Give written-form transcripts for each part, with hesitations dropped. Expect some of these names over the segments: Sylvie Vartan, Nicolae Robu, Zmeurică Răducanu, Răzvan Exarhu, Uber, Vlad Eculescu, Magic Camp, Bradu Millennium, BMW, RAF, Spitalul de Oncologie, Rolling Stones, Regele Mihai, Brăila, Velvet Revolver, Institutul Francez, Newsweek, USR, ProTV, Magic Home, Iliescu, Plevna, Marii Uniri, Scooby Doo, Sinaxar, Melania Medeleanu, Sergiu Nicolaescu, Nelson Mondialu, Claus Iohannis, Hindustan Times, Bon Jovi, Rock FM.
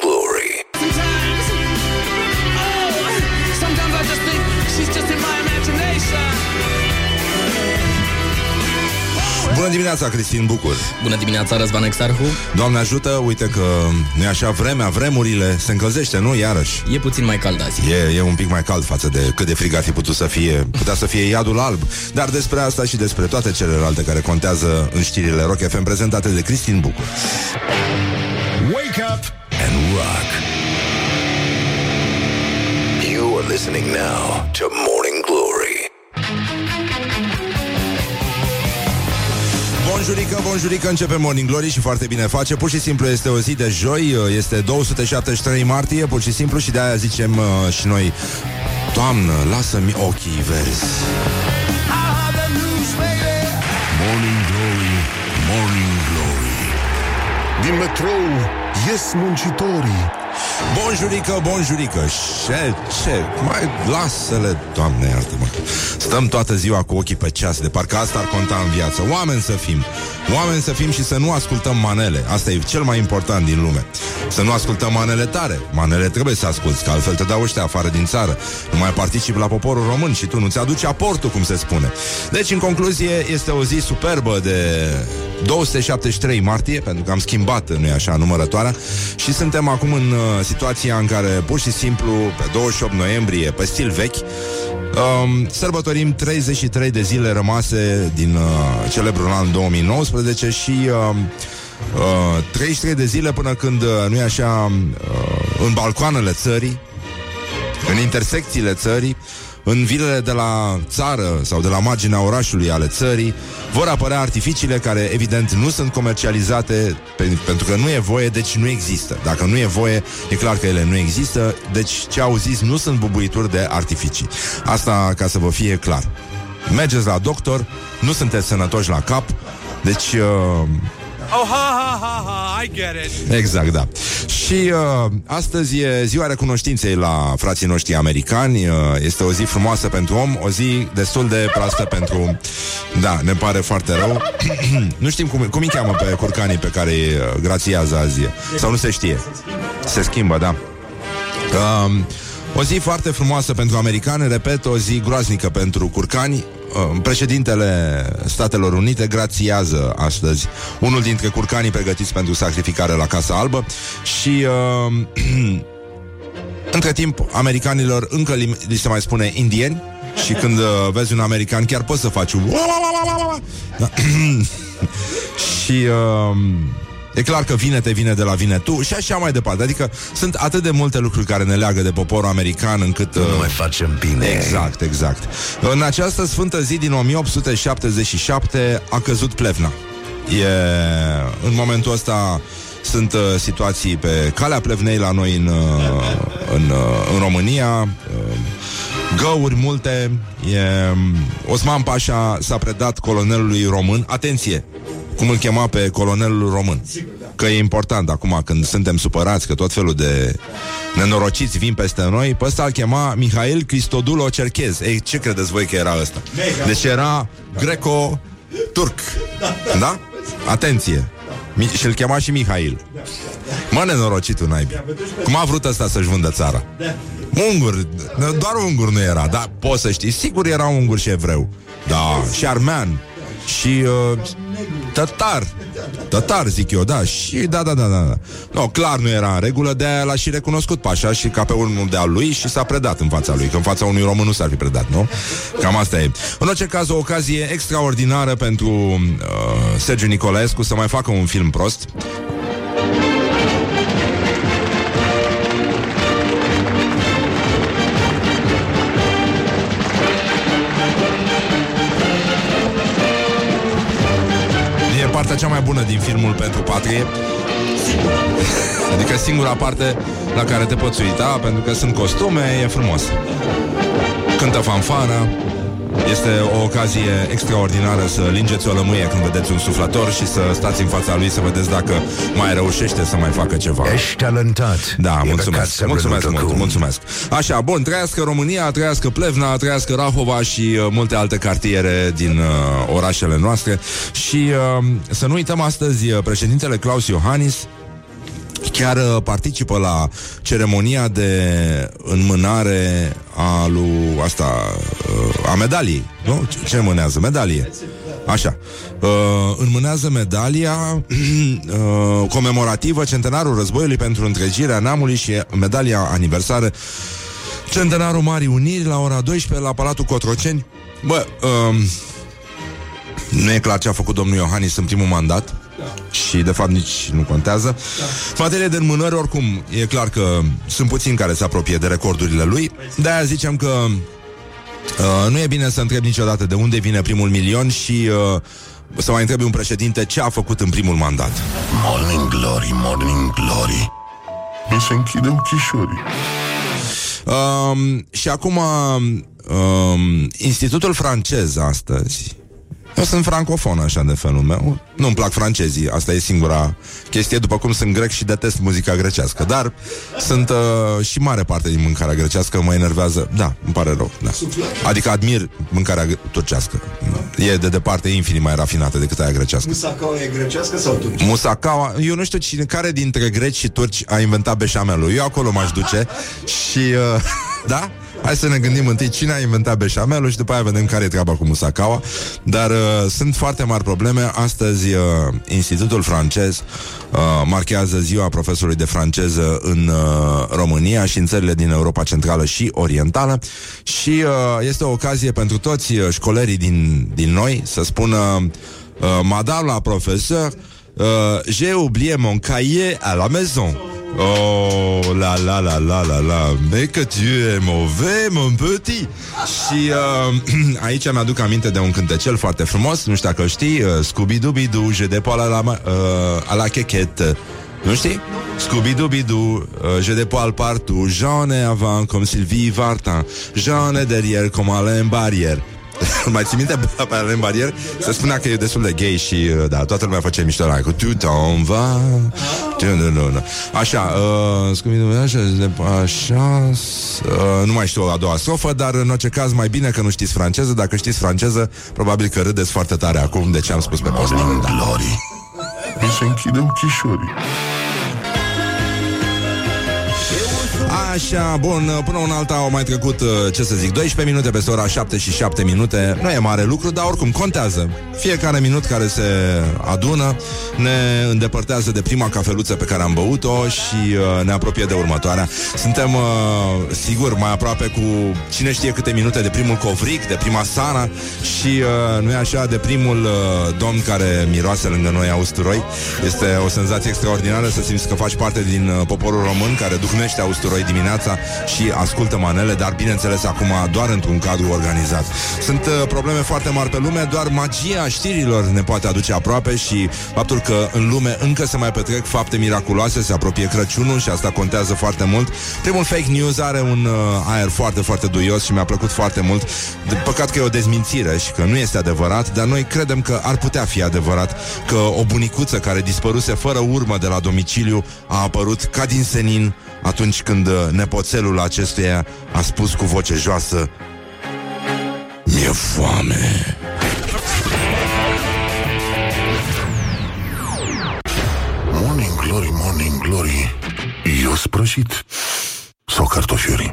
Glory. Sometimes, oh, sometimes I just think she's just in my imagination. Bună dimineața, Cristian Bucur. Bună dimineața, Răzvan Exarhu. Doamne ajută, uite că nu e așa vremea, vremurile se încălzește, nu? Iarăși. E puțin mai cald azi. E un pic mai cald față de cât de frig ar fi putut să fie. Putea să fie iadul alb. Dar despre asta și despre toate celelalte care contează în știrile Rock FM prezentate de Cristian Bucur. Wake up and rock. You are listening now to Morning Glory. Bonjurică, bonjurică, începe Morning Glory și foarte bine face. Pur și simplu este o zi de joi, este 273 martie, pur și simplu, și de aia zicem și noi: Doamnă, lasă-mi ochii verzi. Morning Glory, Morning Glory. Din metrou ies muncitorii. Bonjurică, bonjurică. Ce? Mai lasă-le, Doamne, iartă-mă. Stăm toată ziua cu ochii pe ceas, de parcă asta ar conta în viață. Oameni să fim. Oameni să fim și să nu ascultăm manele. Asta e cel mai important din lume. Să nu ascultăm manele tare. Manele trebuie să asculți, că altfel te dau ăștia afară din țară. Nu mai participi la poporul român și tu nu-ți aduci aportul, cum se spune. Deci, în concluzie, este o zi superbă de 273 martie, pentru că am schimbat, nu-i așa, numărătoarea. Și suntem acum în situația în care, pur și simplu, pe 28 noiembrie, pe stil vechi, sărbătorim 33 de zile rămase din celebrul an 2019 și 33 de zile până când, nu-i așa, în balcoanele țării, în intersecțiile țării, în vilele de la țară sau de la marginea orașului ale țării vor apărea artificiile care, evident, nu sunt comercializate pentru că nu e voie, deci nu există. Dacă nu e voie, e clar că ele nu există, deci ce au zis nu sunt bubuituri de artificii. Asta ca să vă fie clar. Mergeți la doctor, nu sunteți sănătoși la cap, deci... Oh, ha, ha, ha, I get it. Exact, da. Și astăzi e ziua recunoștinței la frații noștri americani. Este o zi frumoasă pentru om, o zi destul de proastă pentru... Da, ne pare foarte rău. Nu știm cum îi cheamă pe curcanii pe care îi grațiază azi. Sau nu se știe. Se schimbă, da. O zi foarte frumoasă pentru americani, repet, o zi groaznică pentru curcani. Președintele Statelor Unite grațiază astăzi unul dintre curcanii pregătiți pentru sacrificare la Casa Albă și între timp americanilor încă li se mai spune indieni și când vezi un american chiar poți să faci un... Da. Și... E clar că vinete vine de la vinetu și așa mai departe. Adică sunt atât de multe lucruri care ne leagă de poporul american încât... Nu mai facem bine. Exact, exact. În această sfântă zi din 1877 a căzut Plevna. În momentul ăsta sunt situații pe calea Plevnei la noi în România... Găuri multe. Osman Pașa s-a predat colonelului român. Atenție! Cum îl chema pe colonelul român? Că e important acum când suntem supărați că tot felul de nenorociți vin peste noi. Pe ăsta îl chema Mihail Cristodulo Cerchez. Ei, ce credeți voi că era ăsta? Deci era greco-turc. Da? Atenție! Și îl chema și Mihail. Mă, nenorocitul naibii. Cum a vrut ăsta să-și vândă țara? Unguri, doar ungur nu era, dar poți să știi, sigur era ungur și evreu. Da, și armean. Și tătar, zic eu, da. Și da. No, clar nu era în regulă, de-aia l-a și recunoscut Pașa și ca pe urmă de-a lui și s-a predat în fața lui. Că în fața unui român nu s-ar fi predat, nu? Cam asta e. În orice caz, o ocazie extraordinară pentru Sergiu Nicolaescu să mai facă un film prost. Partea cea mai bună din filmul Pentru Patrie. Adică singura parte la care te poți uita, pentru că sunt costume, e frumos. Cântă fanfara. Este o ocazie extraordinară să lingeți o lămâie când vedeți un suflător și să stați în fața lui să vedeți dacă mai reușește să mai facă ceva. Ești talentat. Da, mulțumesc. Mulțumesc mult, mulțumesc. Așa, bun, trăiască România, trăiască Plevna, trăiască Rahova și multe alte cartiere din orașele noastre. Și să nu uităm, astăzi președintele Claus Iohannis chiar participă la ceremonia de înmânare a lui asta, a medaliei, nu? Ce înmânează? Medalie. Așa. Înmânează medalia comemorativă centenarul războiului pentru întregirea neamului și medalia aniversară centenarul Marii Uniri la ora 12 la Palatul Cotroceni. Bă, nu e clar ce a făcut domnul Iohannis în primul mandat. Și de fapt nici nu contează. Materie de înmânări, oricum e clar că sunt puțini care se apropie de recordurile lui. De-aia zicem că nu e bine să întreb niciodată de unde vine primul milion și să mai întrebi un președinte ce a făcut în primul mandat. Morning glory, morning glory, mi se închide ochișorii. Și acum Institutul Francez astăzi. Eu sunt francofon, așa, de felul meu. Nu-mi plac francezii, asta e singura chestie. După cum sunt grec și detest muzica grecească. Dar sunt și mare parte din mâncarea grecească mă enervează. Da, îmi pare rău, da. Adică admir mâncarea turcească. E de departe infinit mai rafinată decât aia grecească. Musacau e grecească sau turci? Musacau, eu nu știu cine, care dintre greci și turci a inventat beșamelul. Eu acolo m-aș duce. Și, da? Hai să ne gândim întâi cine a inventat beșamelul și după aia vedem care e treaba cu musacaua. Dar sunt foarte mari probleme. Astăzi Institutul Francez marchează ziua profesorului de franceză în România și în țările din Europa Centrală și Orientală. Și este o ocazie pentru toți școlerii din noi să spună: Madame la profesor, j'ai oublié mon cahier à la maison. Oh, la la la la la la, mais que tu es mauvais, mon petit. Și aici mi-aduc aminte de un cântecel foarte frumos. Nu știu dacă știi, Scooby Doo Doo, je dépoile à la quéquette. Nu știi? Scooby Doo Doo, je dépoile partout, j'en ai avant comme Sylvie Vartan, j'en ai derrière comme Alain Barrier. Mai ții minte pe Alain Barrier? Se spunea că e destul de gay și da, toată lumea face mișto la cu tu t'en va. Așa, așa, nu mai știu a doua strofă, dar în orice caz mai bine că nu știți franceză. Dacă știți franceză, probabil că râdeți foarte tare acum de ce am spus pe post. Glory. Mi se închide ochișorii. Așa, bun, până un alta au mai trecut, ce să zic, 12 minute peste ora 7 și 7 minute. Nu e mare lucru, dar oricum contează. Fiecare minut care se adună ne îndepărtează de prima cafeluță pe care am băut-o și ne apropie de următoarea. Suntem, sigur, mai aproape cu cine știe câte minute de primul covric, de prima Sara și, nu e așa, de primul domn care miroase lângă noi a usturoi. Este o senzație extraordinară să simți că faci parte din poporul român care duhnește a usturoi dimineața și ascultă manele, dar bineînțeles acum doar într-un cadru organizat. Sunt probleme foarte mari pe lume, doar magia știrilor ne poate aduce aproape și faptul că în lume încă se mai petrec fapte miraculoase, se apropie Crăciunul și asta contează foarte mult. Primul fake news are un aer foarte, foarte duios și mi-a plăcut foarte mult. Păcat că e o dezmințire și că nu este adevărat, dar noi credem că ar putea fi adevărat, că o bunicuță care dispăruse fără urmă de la domiciliu a apărut ca din senin atunci când nepoțelul acestuia a spus cu voce joasă: mi-e foame. Morning glory, morning glory, eu sprășit sau cartofiuri.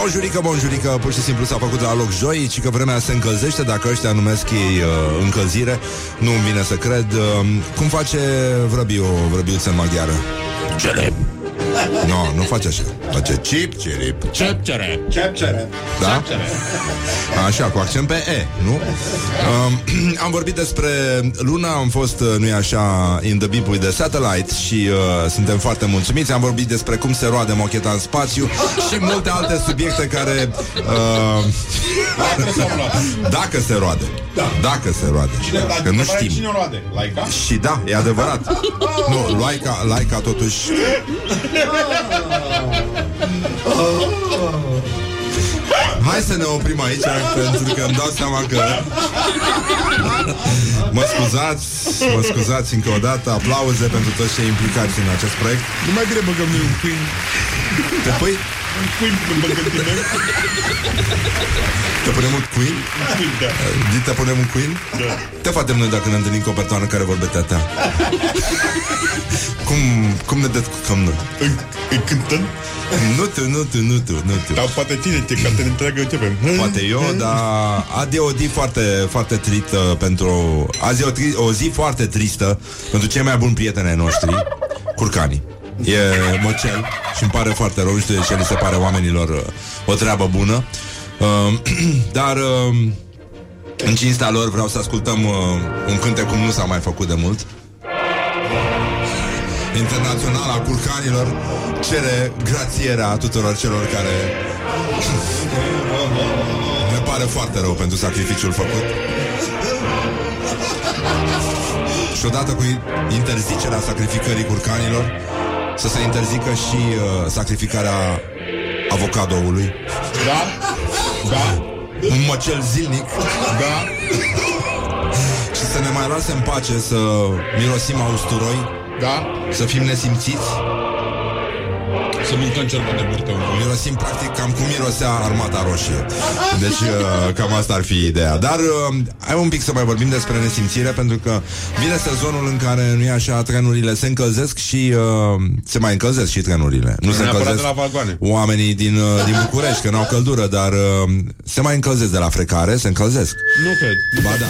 Bonjurică, bonjurică, pur și simplu s-a făcut la loc joi, ci că vremea se încălzește, dacă ăștia numesc ei încălzire, nu-mi vine să cred. Cum face vrăbiuță în maghiară? Cerep. Nu face așa. Face cip, cerep. Cepcere. Cepcere. Da? Așa, cu accent pe E, nu? Am vorbit despre Luna, am fost, nu-i așa, in the beep with the satellite și suntem foarte mulțumiți. Am vorbit despre cum se roade mocheta în spațiu și multe alte subiecte care... dacă se roade. Da. Dacă se roade. Că nu știm. Cine o roade? Laica? Și da, e adevărat. Nu, Laica totuși. Hai să ne oprim aici, pentru că îmi dau seama că... Mă scuzați încă o dată. Aplauze pentru toți cei implicați în acest proiect. Nu mai bine băgăm noi un pâine. Te pui? Un pâine când băgăm tine. Te punem un queen? Da. Te punem un queen? Da. Te facem noi dacă ne întâlnim cu o persoană care vorbește a ta. Cum ne descurcăm noi? Îi cântăm? Nu tu. Dar poate tine te cântă întreagă începem. Poate eu, dar azi e o zi foarte, foarte tristă pentru... Azi e o zi foarte tristă pentru cei mai buni prieteni ai noștri, curcanii. E mocel și îmi pare foarte rău, nu știu de ce li se pare oamenilor o treabă bună. Dar în cinsta lor vreau să ascultăm un cântec cum nu s-a mai făcut de mult. Internațional a curcanilor cere grațierea tuturor celor care... Ne pare foarte rău pentru sacrificiul făcut. Și odată cu interzicerea sacrificării curcanilor, să se interzică și sacrificarea avocadoului. Da? Da? Un măcel zilnic. Da? Și să ne mai lase în pace să mirosim a usturoi. Da? Să fim nesimțiți. Să mâncăm cel mai departe. Mirosim practic cam cum mirosea Armata Roșie. Deci cam asta ar fi ideea. Dar hai un pic să mai vorbim despre nesimțire, pentru că vine sezonul în care, nu-i așa, trenurile se încălzesc și se mai încălzesc și trenurile. Nu se încălzesc de la vagoane oamenii din București, că n-au căldură, dar se mai încălzesc de la frecare, se încălzesc. Nu cred. Ba da.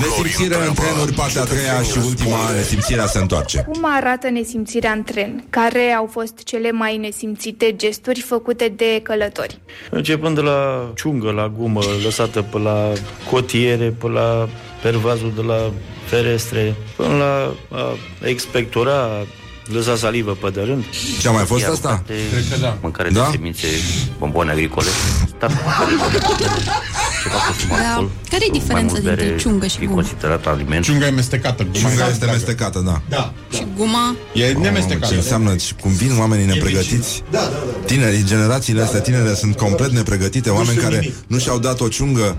Nesimțirea în trenuri, partea a treia și ultima, nesimțirea se întoarce. Cum arată nesimțirea în tren? Care au fost cele mai nesimțite gesturi făcute de călători? Începând de la ciungă, la gumă lăsată pe la cotiere, pe la pervazul de la ferestre, până la a expectora, lăsa salivă pe de rând. Ce-a mai fost asta? Cred că da. Mâncare de semințe, bomboane agricole. Care e diferența dintre ciungă și gumă? Ciunga e mestecată. Ciunga este mestecată, da. Și guma? E nemestecată. Ce înseamnă, cum vin oamenii nepregătiți? Tinerii, generațiile astea tinere sunt complet nepregătite. Oameni care nu și-au dat o ciungă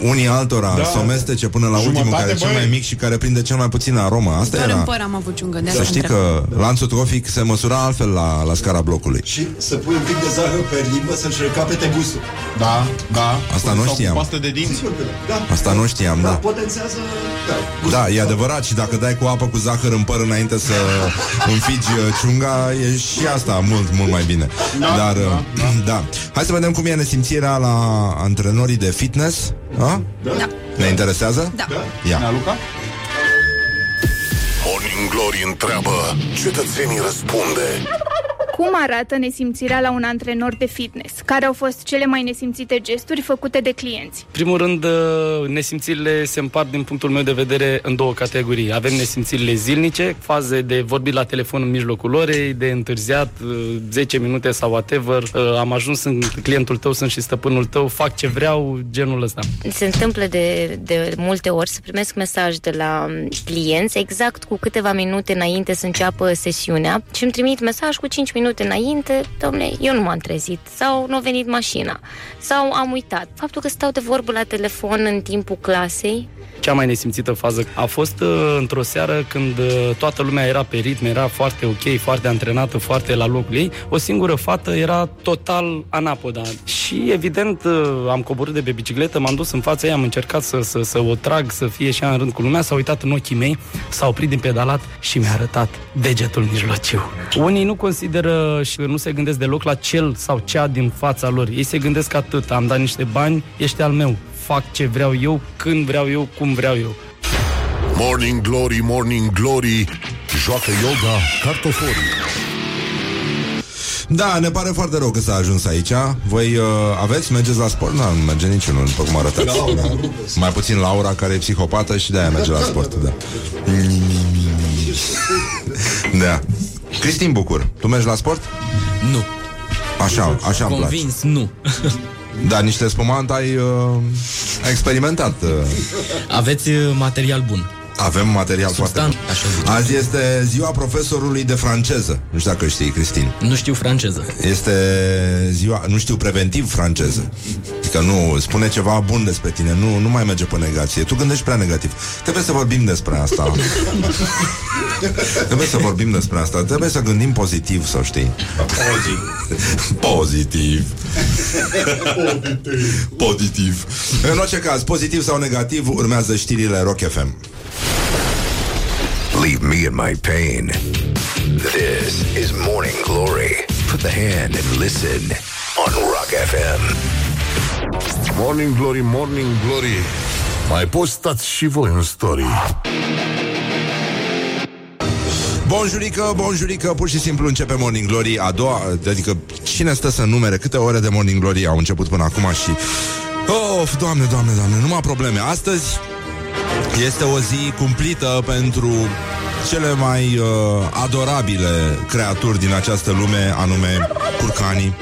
unii altora, s-o mestece până la ultimul, care e cel mai mic și care prinde cel mai puțin aroma. Asta era. Doar în păr am avut ciungă. Să știi că lanțul trofic se măsura altfel la scara blocului. Și să pui un pic de zahăr pe limbă să-și recapete gustul. Da. Asta nu știam. Pastă de dinți? Da. Asta nu știam, da. Potențează, da. Da, e adevărat. Și dacă dai cu apă cu zahăr în păr înainte să înfigi ciunga, e și asta mult mai bine. Dar. Hai să vedem cum e nesimțirea la antrenorii de fitness. A? Da. Ne interesează? Da. Ia. Luca? Morning Glory întreabă, cetățenii răspunde. Cum arată nesimțirea la un antrenor de fitness? Care au fost cele mai nesimțite gesturi făcute de clienți? Primul rând, nesimțirile se împart din punctul meu de vedere în două categorii. Avem nesimțirile zilnice, faze de vorbit la telefon în mijlocul orei, de întârziat 10 minute sau whatever. Am ajuns, în clientul tău, sunt și stăpânul tău, fac ce vreau, genul ăsta. Se întâmplă de multe ori să primesc mesaj de la clienți exact cu câteva minute înainte să înceapă sesiunea și îmi trimit mesaj cu 5 minute înainte, dom'le, eu nu m-am trezit, sau nu a venit mașina, sau am uitat. Faptul că stau de vorbă la telefon în timpul clasei. Cea mai nesimțită fază a fost într-o seară când toată lumea era pe ritm, era foarte ok, foarte antrenată, foarte la locul ei. O singură fată era total anapoda. Și evident am coborât de pe bicicletă, m-am dus în fața ei, am încercat să o trag, să fie și ea în rând cu lumea, s-a uitat în ochii mei, s-a oprit din pedalat și mi-a arătat degetul mijlociu. Unii nu consideră și nu se gândesc deloc la cel sau cea din fața lor. Ei se gândesc atât, am dat niște bani, ești al meu. Fac ce vreau eu, când vreau eu, cum vreau eu. Morning Glory, Morning Glory, joacă yoga cartoforii. Da, ne pare foarte rău că s-a ajuns aici. Voi aveți? Mergeți la sport? Da, nu merge niciunul, după cum arătați. Mai puțin Laura, care e psihopată și de-aia merge la sport. Da. Da. Cristian Bucur, tu mergi la sport? Nu. Așa, convins, nu. Da, niște spumant ai experimentat. Aveți material bun. Avem material foarte bun. Azi este ziua profesorului de franceză. Nu știu dacă știi, Cristin. Nu știu franceză. Este ziua... Nu știu preventiv franceză. Adică nu... Spune ceva bun despre tine. Nu mai merge pe negație. Tu gândești prea negativ. Trebuie să vorbim despre asta. Trebuie să vorbim despre asta. Trebuie să gândim pozitiv, să știi. Pozitiv. Pozitiv. În orice caz, pozitiv sau negativ, urmează știrile Rock FM. Leave me in my pain. This is Morning Glory. Put the hand and listen on Rock FM. Morning Glory, Morning Glory. Mai postați și voi un story. Bonjurică, bonjurică, pur și simplu începe Morning Glory a doua, adică cine stă să numere câte ore de Morning Glory au început până acum și... Of, Doamne, Doamne, Doamne, numai probleme. Astăzi este o zi cumplită pentru cele mai adorabile creaturi din această lume, anume curcanii.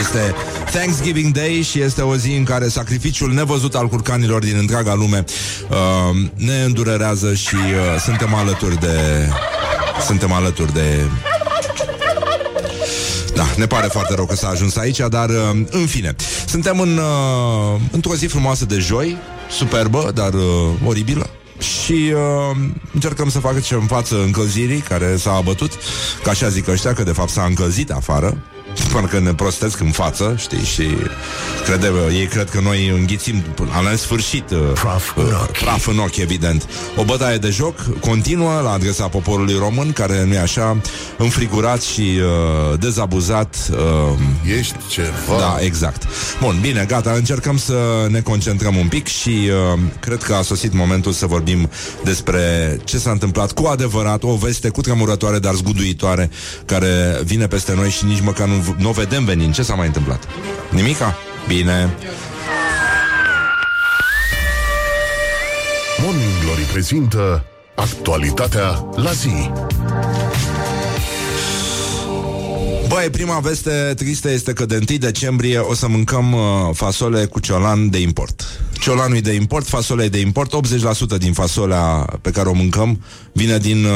Este Thanksgiving Day și este o zi în care sacrificiul nevăzut al curcanilor din întreaga lume ne îndurerează și suntem alături de... Da, ne pare foarte rău că s-a ajuns aici, dar în fine, suntem într-o zi frumoasă de joi, superbă, dar oribilă. Și încercăm să facem în față încălzirii care s-a abătut. Că așa zic ăștia, că de fapt s-a încălzit afară. Pentru că ne prostesc în față, știi, și ei cred că noi înghițim în sfârșit praf în ochi, evident. O bătaie de joc continuă la adresa poporului român, care nu e așa, înfrigurat și dezabuzat. Ești ceva. Da, exact. Bun, bine, gata, încercăm să ne concentrăm un pic și cred că a sosit momentul să vorbim despre ce s-a întâmplat cu adevărat, o veste cutremurătoare, dar zguduitoare, care vine peste noi și nici măcar nu vedem venind. Ce s-a mai întâmplat? Nimica? Bine. Morning Glory prezintă actualitatea la zi. Băi, prima veste tristă este că de 1 decembrie o să mâncăm fasole cu ciolan de import. Ciolanul e de import, fasolea e de import. 80% din fasolea pe care o mâncăm vine din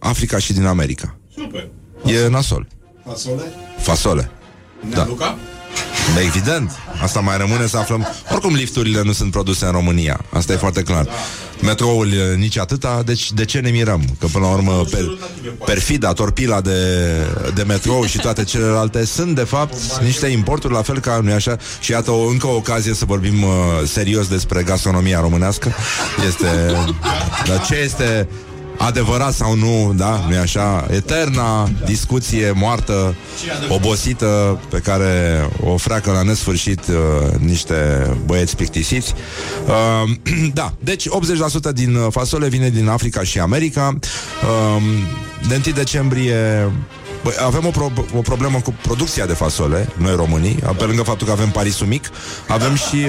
Africa și din America. Super. E nasol. Fasole? Fasole. Da. Evident. Asta mai rămâne să aflăm. Oricum lifturile nu sunt produse în România. Asta e foarte clar. Metroul nici atâta, deci de ce ne mirăm? Că până la urmă perfida, torpila de metrou și toate celelalte sunt de fapt niște importuri, la fel ca, nu așa? Și iată încă o ocazie să vorbim serios despre gastronomia românească. Este... Dar ce este... adevărat sau nu, da? Nu-i așa? Eterna discuție moartă, obosită, pe care o freacă la nesfârșit niște băieți plictisiți. Da, deci 80% din fasole vine din Africa și America. De 1 decembrie... Băi, avem o problemă cu producția de fasole, noi românii, pe lângă faptul că avem parisul mic, avem și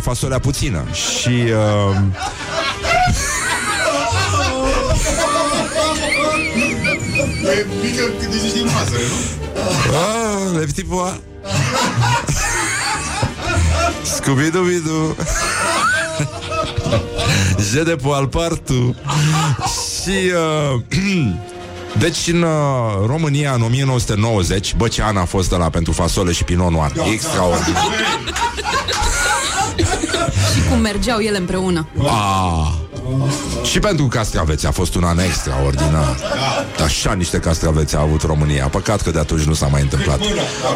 fasolea puțină. Și... E mică cât de zici din masă, nu? Le tipul Scooby Doo Je de poal partu. Și... deci în România, în 1990, bă, ce an a fost ăla pentru fasole și pinot noir. Extraordinar. Și cum mergeau ele împreună. Și pentru castraveți a fost un an extraordinar. Așa niște castraveți a avut România. Păcat că de atunci nu s-a mai întâmplat.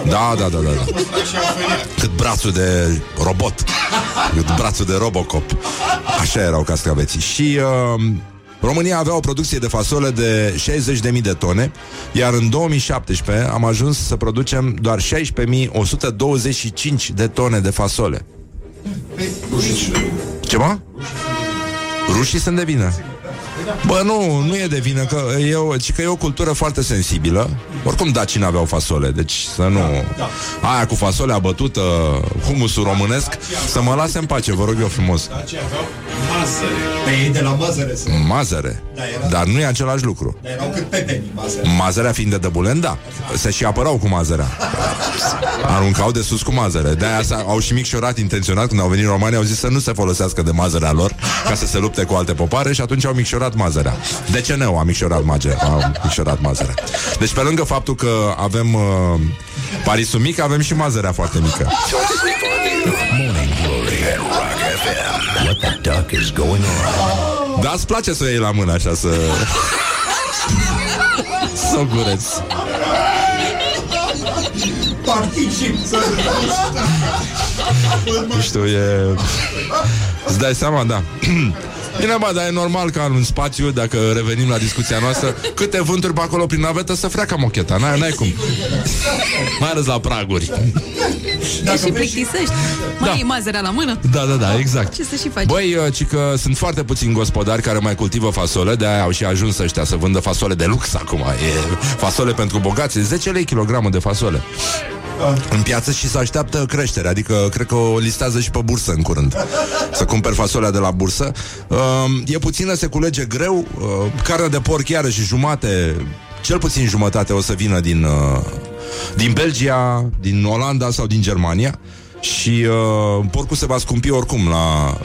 Da. Cât brațul de robot. Cât brațul de Robocop. Așa erau castraveții. Și... România avea o producție de fasole de 60.000 de tone, iar în 2017 am ajuns să producem doar 16.125 de tone de fasole. Ce, mă? Rușii sunt de vină. Bă, nu e de vină, ci că e o cultură foarte sensibilă. Oricum dacii n-aveau fasole, deci să nu... Aia cu fasole abătută, humusul românesc, să mă lase în pace, vă rog eu frumos. Mazăre. Păi ei de la Mazăre sunt. Mazăre. Da, era... Dar nu e același lucru. Dar erau cât pepenii Mazăre. Mazărea fiind de Dăbulen, da. Se și apărau cu mazărea. Aruncau de sus cu mazăre. De-aia au și micșorat intenționat când au venit romanii, au zis să nu se folosească de mazărea lor ca să se lupte cu alte popare și atunci au micșorat mazărea. De ce nu? Au micșorat mazărea. Deci pe lângă faptul că avem Parisul mic, avem și mazărea foarte mică. What the duck is going on? Da, îți place să o iei la mână așa, să... să o gureți. Nu știu, e... Îți dai seama, da. Bine, bă, dar e normal ca în spațiu, dacă revenim la discuția noastră, câte vânturi pe acolo prin navetă să freacă mocheta. N-ai cum. Mai ales la praguri. Dacă și plictisești. Da. Mai e mazărea la mână. Da, da, da, exact. Ce să și faci? Băi, ci că sunt foarte puțini gospodari care mai cultivă fasole, de-aia au și ajuns ăștia să vândă fasole de lux acum. E fasole pentru bogați, 10 lei kilogramul de fasole. În piață și se așteaptă creștere. Adică cred că o listează și pe bursă în curând. Să cumperi fasolea de la bursă. E puțină, se culege greu. Carnea de porc iarăși jumate, cel puțin jumătate o să vină din Belgia, din Olanda sau din Germania. Și porcul se va scumpi oricum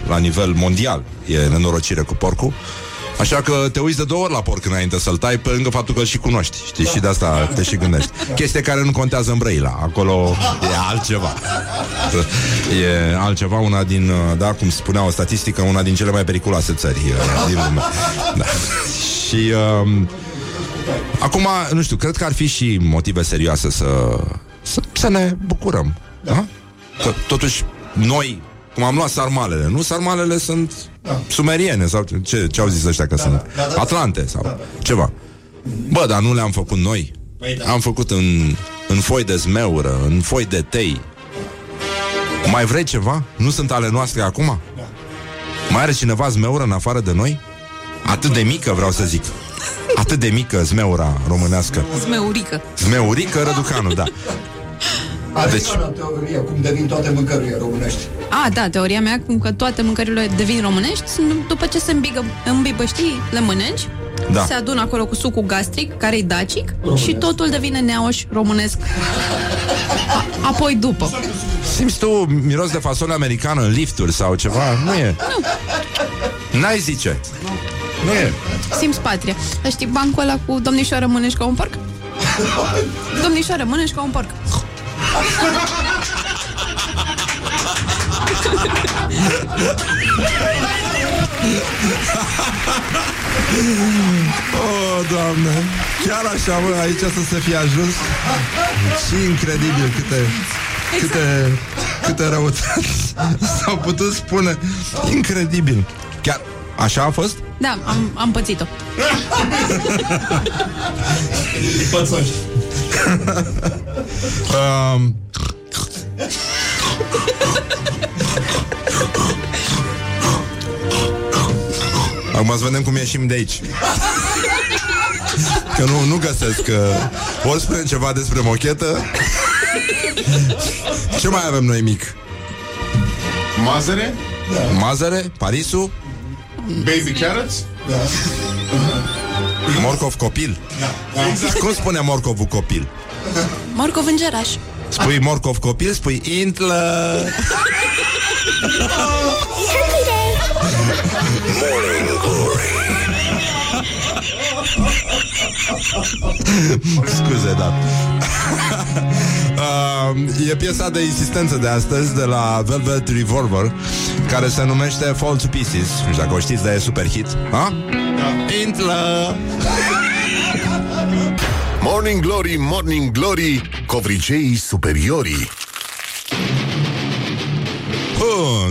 la nivel mondial. E nenorocire cu porcul. Așa că te uiți de două ori la porc înainte să-l tai, pe lângă faptul că îl și cunoști, știi? Da. Și de asta te și gândești. Chestie care nu contează în Brăila. Acolo e altceva. E altceva, una din, da, cum spunea o statistică, una din cele mai periculoase țări din lume. Da. Și acum, nu știu, cred că ar fi și motive serioase să ne bucurăm. Da? Că totuși noi, cum am luat sarmalele, nu? Sarmalele sunt... Da. Sumeriene sau ce au zis ăștia că sunt? Da. Atlante sau ceva. Bă, dar nu le-am făcut noi. Păi, da. Am făcut în foi de zmeură, în foi de tei. Mai vrei ceva? Nu sunt ale noastre acum? Da. Mai are cineva zmeură în afară de noi? Atât de mică, vreau să zic. Atât de mică zmeura românească. Zmeurică. Zmeurică Răducanu, da. Deci... Asta e teoria, cum devin toate mâncărurile românești. A, da, teoria mea, cum că toate mâncărurile devin românești, după ce se îmbibă, știi, le mănânci, da. Se adună acolo cu sucul gastric, care e dacic, românesc. Și totul devine neauș românesc. Apoi după. Simți tu miros de fasole americană în lifturi sau ceva? Nu e. Nu. N-ai zice. Nu e. Simți patria. Știi bancul ăla cu domnișoară mănânci ca un porc? Domnișoară mănânci ca un porc. Oh, Doamne! Chiar așa, mă, aici să se fie ajuns. Și incredibil câte răutăți s-au putut spune. Incredibil. Chiar așa a fost? Da, am pățit-o. Pățoși. Acum să vedem cum ieșim de aici. Că nu găsesc că... Ori spune ceva despre mochetă. Ce mai avem noi mic? Mazăre? Da. Mazăre? Parisul? Baby carrots? Da. Morcov copil? Da. Exact. Cum spune morcovul copil? Morcov îngeraș. Spui morcov copil, spui intlă. Morning Glory. Scuze, da. E piesa de insistență de astăzi de la Velvet Revolver, care se numește Fall to Pieces. Nu știu dacă o știți, dar e super hit. Ha? Intlă. Morning Glory, Morning Glory, covriceii superiorii.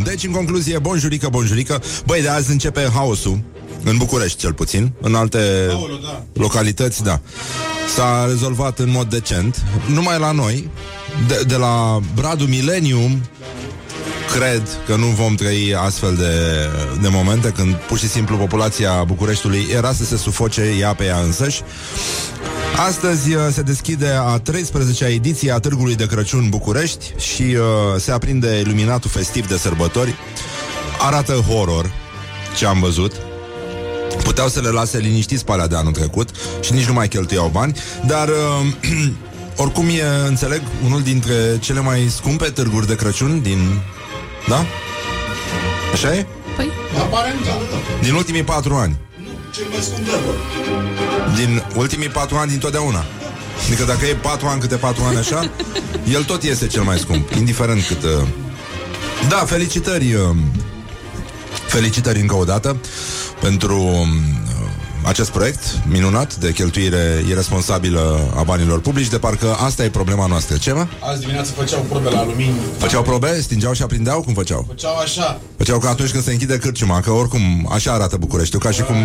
Deci, în concluzie, bonjurică, bonjurică. Băi, de azi începe haosul. În București, cel puțin. În alte localități, da. S-a rezolvat în mod decent. Numai la noi, de la Bradu Millennium, cred că nu vom trăi astfel de momente când pur și simplu populația Bucureștiului era să se sufoce ea pe ea însăși. Astăzi se deschide a 13-a ediție a Târgului de Crăciun București și se aprinde iluminatul festiv de sărbători. Arată horror. ce am văzut. Puteau să le lase liniștiți pe alea de anul trecut și nici nu mai cheltuiau bani. Dar oricum e, înțeleg, unul dintre cele mai scumpe târguri de Crăciun din... Da? Așa e? Păi, aparent, da. Din ultimii 4 ani. Nu, cel mai scump târguri. Din ultimii 4 ani dintotdeauna. Adică dacă e 4 ani câte 4 ani așa, el tot este cel mai scump, indiferent cât... Da, felicitări! Felicitări încă o dată pentru acest proiect minunat de cheltuire irresponsabilă a banilor publici, de parcă asta e problema noastră. Ce, mă? Azi dimineață făceau probe la aluminiu. Făceau probe? Stingeau și aprindeau? Cum făceau? Făceau așa. Făceau ca atunci când se închide cârciuma, că oricum așa arată Bucureștiul, ca și cum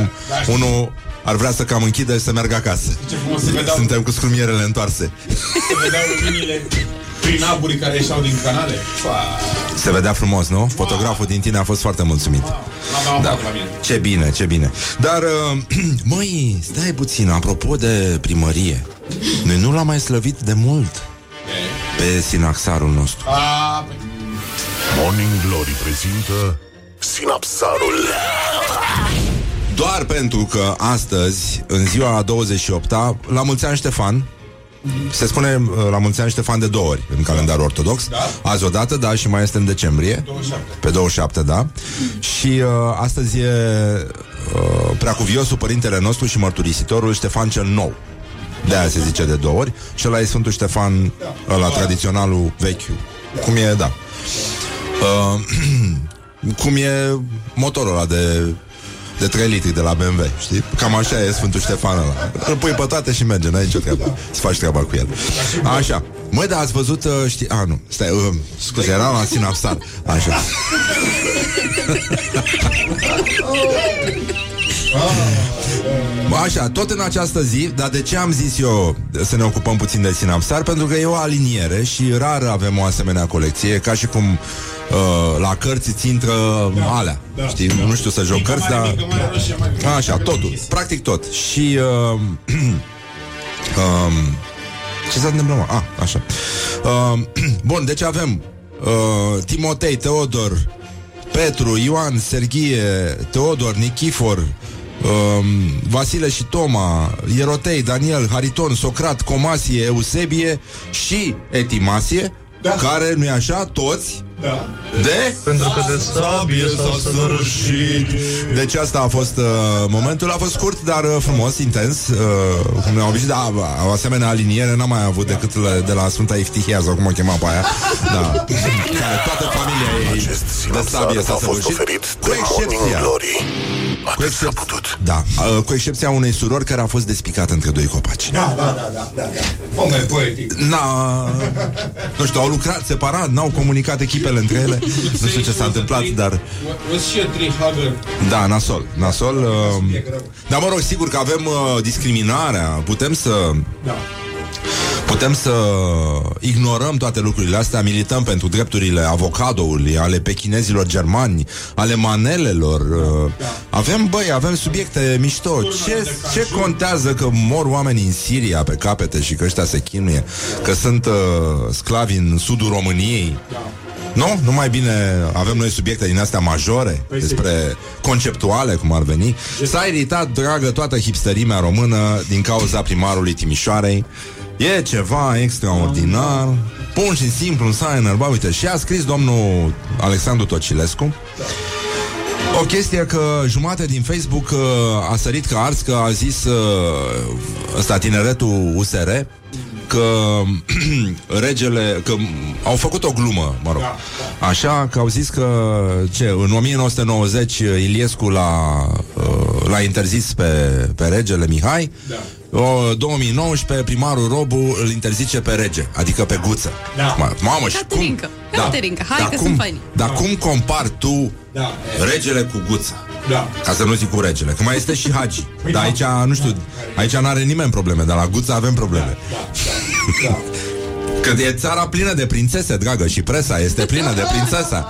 unul ar vrea să cam închide și să meargă acasă. Ce frumos, se vedeau... Suntem cu scrumierele întoarse. Se vedeau luminile prin aburi care ieșeau din canale. Se vedea frumos, nu? Fotograful din tine a fost foarte mulțumit. Da. Ce bine, ce bine. Dar, măi, stai puțin, apropo de primărie, noi nu l-am mai slăvit de mult pe Sinaxarul nostru. Morning Glory prezintă Sinaxarul. Doar pentru că astăzi, în ziua 28-a, la mulți ani Ștefan. Se spune la mulți ani Ștefan de 2 ori în calendarul ortodox, da? Azi odată, da, și mai este în decembrie 27. Pe 27, da. Și astăzi e preacuviosul părintele nostru și mărturisitorul Ștefan cel Nou. De aia se zice de 2 ori. Și ăla e Sfântul Ștefan, da. Ăla tradiționalul vechiu, da. Cum e, da, cum e motorul ăla de 3 litri de la BMW, știi? Cam așa e Sfântul Ștefan ăla. Îl pui pe toate și merge, n-ai nicio treabă. Să faci treaba cu el. Așa. Măi, dar ați văzut, știi... A, nu, stai, scuze, era la sinapsar. Așa. Așa, tot în această zi, dar de ce am zis eu să ne ocupăm puțin de sinapsar? Pentru că e o aliniere și rar avem o asemenea colecție, ca și cum la cărți îți intră alea, da, știi? Da. Nu știu să joc mică cărți, dar... Așa, totul, practic tot. Și... ce s-a întâmplat? Așa. Bun, deci avem Timotei, Teodor, Petru, Ioan, Serghie, Teodor, Nichifor, Vasile și Toma, Ierotei, Daniel, Hariton, Socrat, Comasie, Eusebie și Etimasie, da. Care, nu-i așa, toți, da. De? Pentru că de sabie s-a sfârșit. Deci asta a fost momentul. A fost scurt, dar frumos, intens, cum ne-am obișnuit, dar o asemenea aliniere n-am mai avut decât de la Sfânta Iftihia, sau cum o chema pe aia, da. Care toată familia ei de sabie s-a sfârșit, cu excepția da, cu excepția unei surori care a fost despicată între 2 copaci. Da. Omen poetic. Nu știu, au lucrat separat, n-au comunicat echipele între ele. Nu știu ce s-a întâmplat, dar... Da, nasol. Dar mă rog, sigur că avem discriminarea. Putem să ignorăm toate lucrurile astea, milităm pentru drepturile avocadoului, ale pechinezilor germani, ale manelelor. Da. Avem subiecte mișto. Ce contează că mor oameni în Siria pe capete și că ăștia se chinuie, că sunt sclavi în sudul României? Da. Nu? Nu mai bine avem noi subiecte din astea majore, despre conceptuale, cum ar veni. S-a iritat, dragă, toată hipsterimea română din cauza primarului Timișoarei. E ceva extraordinar. Pun și simplu, s-a enervat. Uite, și a scris domnul Alexandru Tocilescu o chestie că jumate din Facebook a sărit ca ars, că a zis ăsta, tineretul USR, că regele, că au făcut o glumă, mă rog. Așa, că au zis că în 1990 Iliescu l-a interzis pe regele Mihai. Da. 2019 primarul Robu îl interzice pe rege, adică pe Guță. Da. Mamă, și cum? Caterinca, hai că sunt faini. Dar cum compari tu regele cu Guță? Da. Ca să nu zic cu regele, că mai este și Hagi. Dar aici, nu știu, aici n-are nimeni probleme, dar la Guță avem probleme. Că e țara plină de prințese, dragă, și presa este plină de prințese.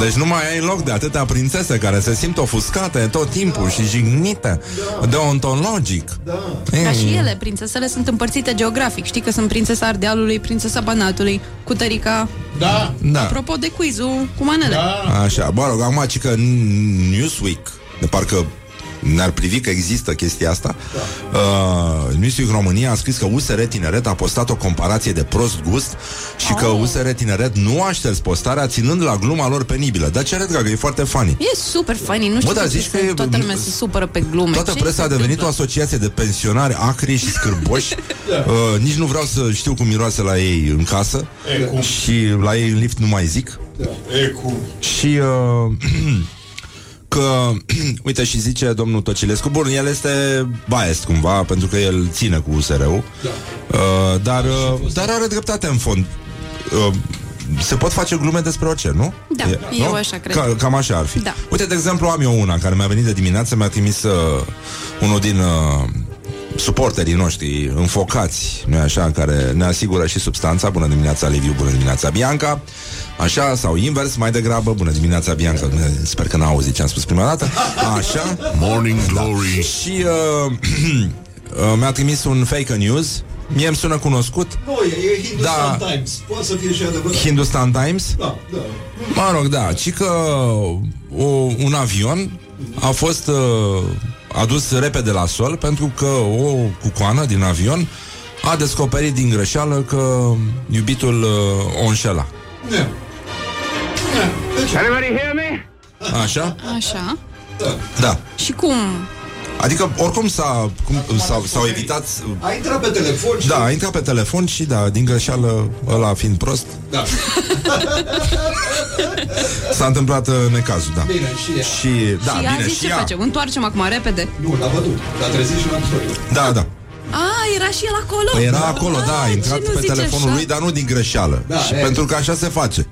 Deci nu mai ai loc de atâtea prințese care se simt ofuscate tot timpul și jignite, deontologic. Dar și ele, prințesele, sunt împărțite geografic. Știi că sunt prințesa Ardealului, prințesa Banatului, cu tărica... Da. Apropo de quiz-ul cu manele. Așa, bă, rog, acum, că Newsweek de parcă ne-ar privi că există chestia asta. Da. Ministrul România a scris că USR Tineret a postat o comparație de prost gust și că USR Tineret nu a șters postarea, ținând la gluma lor penibilă. Dar ce redgă, că e foarte funny. E super funny, nu știu. Bă, zici că toată lumea se supără pe glume. Toată presa a devenit o asociație de pensionari acri și scârboși. Nici nu vreau să știu cum miroase la ei în casă. Și la ei în lift nu mai zic. Și... că, uite, și zice domnul Tocilescu, bun, el este biased cumva, pentru că el ține cu USR-ul, da. Dar are dreptate în fond. Se pot face glume despre orice, nu? Da, e, eu nu? Așa cred. Cam așa ar fi. Da. Uite, de exemplu, am eu una care mi-a venit de dimineață, mi-a trimis unul din suporterii noștri înfocați, nu-i așa, care ne asigură și substanța. Bună dimineața, Liviu, bună dimineața, Bianca. Așa, sau invers, mai degrabă. Bună dimineața, Bianca. Sper că n-a auzit ce am spus prima dată. Așa. Morning Glory. Da. Și mi-a trimis un fake news. Mie îmi sună cunoscut. Nu, e Hindustan Times. Poate să fie și adevărat. Hindustan Times? Da, da. Mă rog, da. Ci că un avion a fost... adus repede la sol, pentru că o cucoană din avion a descoperit din greșeală că iubitul o înșela. Everybody hear me? Așa? Așa. Da. Și cum? Adică, oricum s-au evitat... A intrat pe telefon și... Da, a intrat pe telefon și, da, din greșeală, ăla fiind prost... Da. S-a întâmplat necazul, da. Bine, și ea. Da, și bine, și ea. Face? Întoarcem acum, repede. Nu, l-a văzut, l-a trezit și l-a întors. Da, da. A, era și el acolo. Păi era acolo, da, a intrat pe telefonul așa? Lui, dar nu din greșeală. Da, și pentru că așa se face.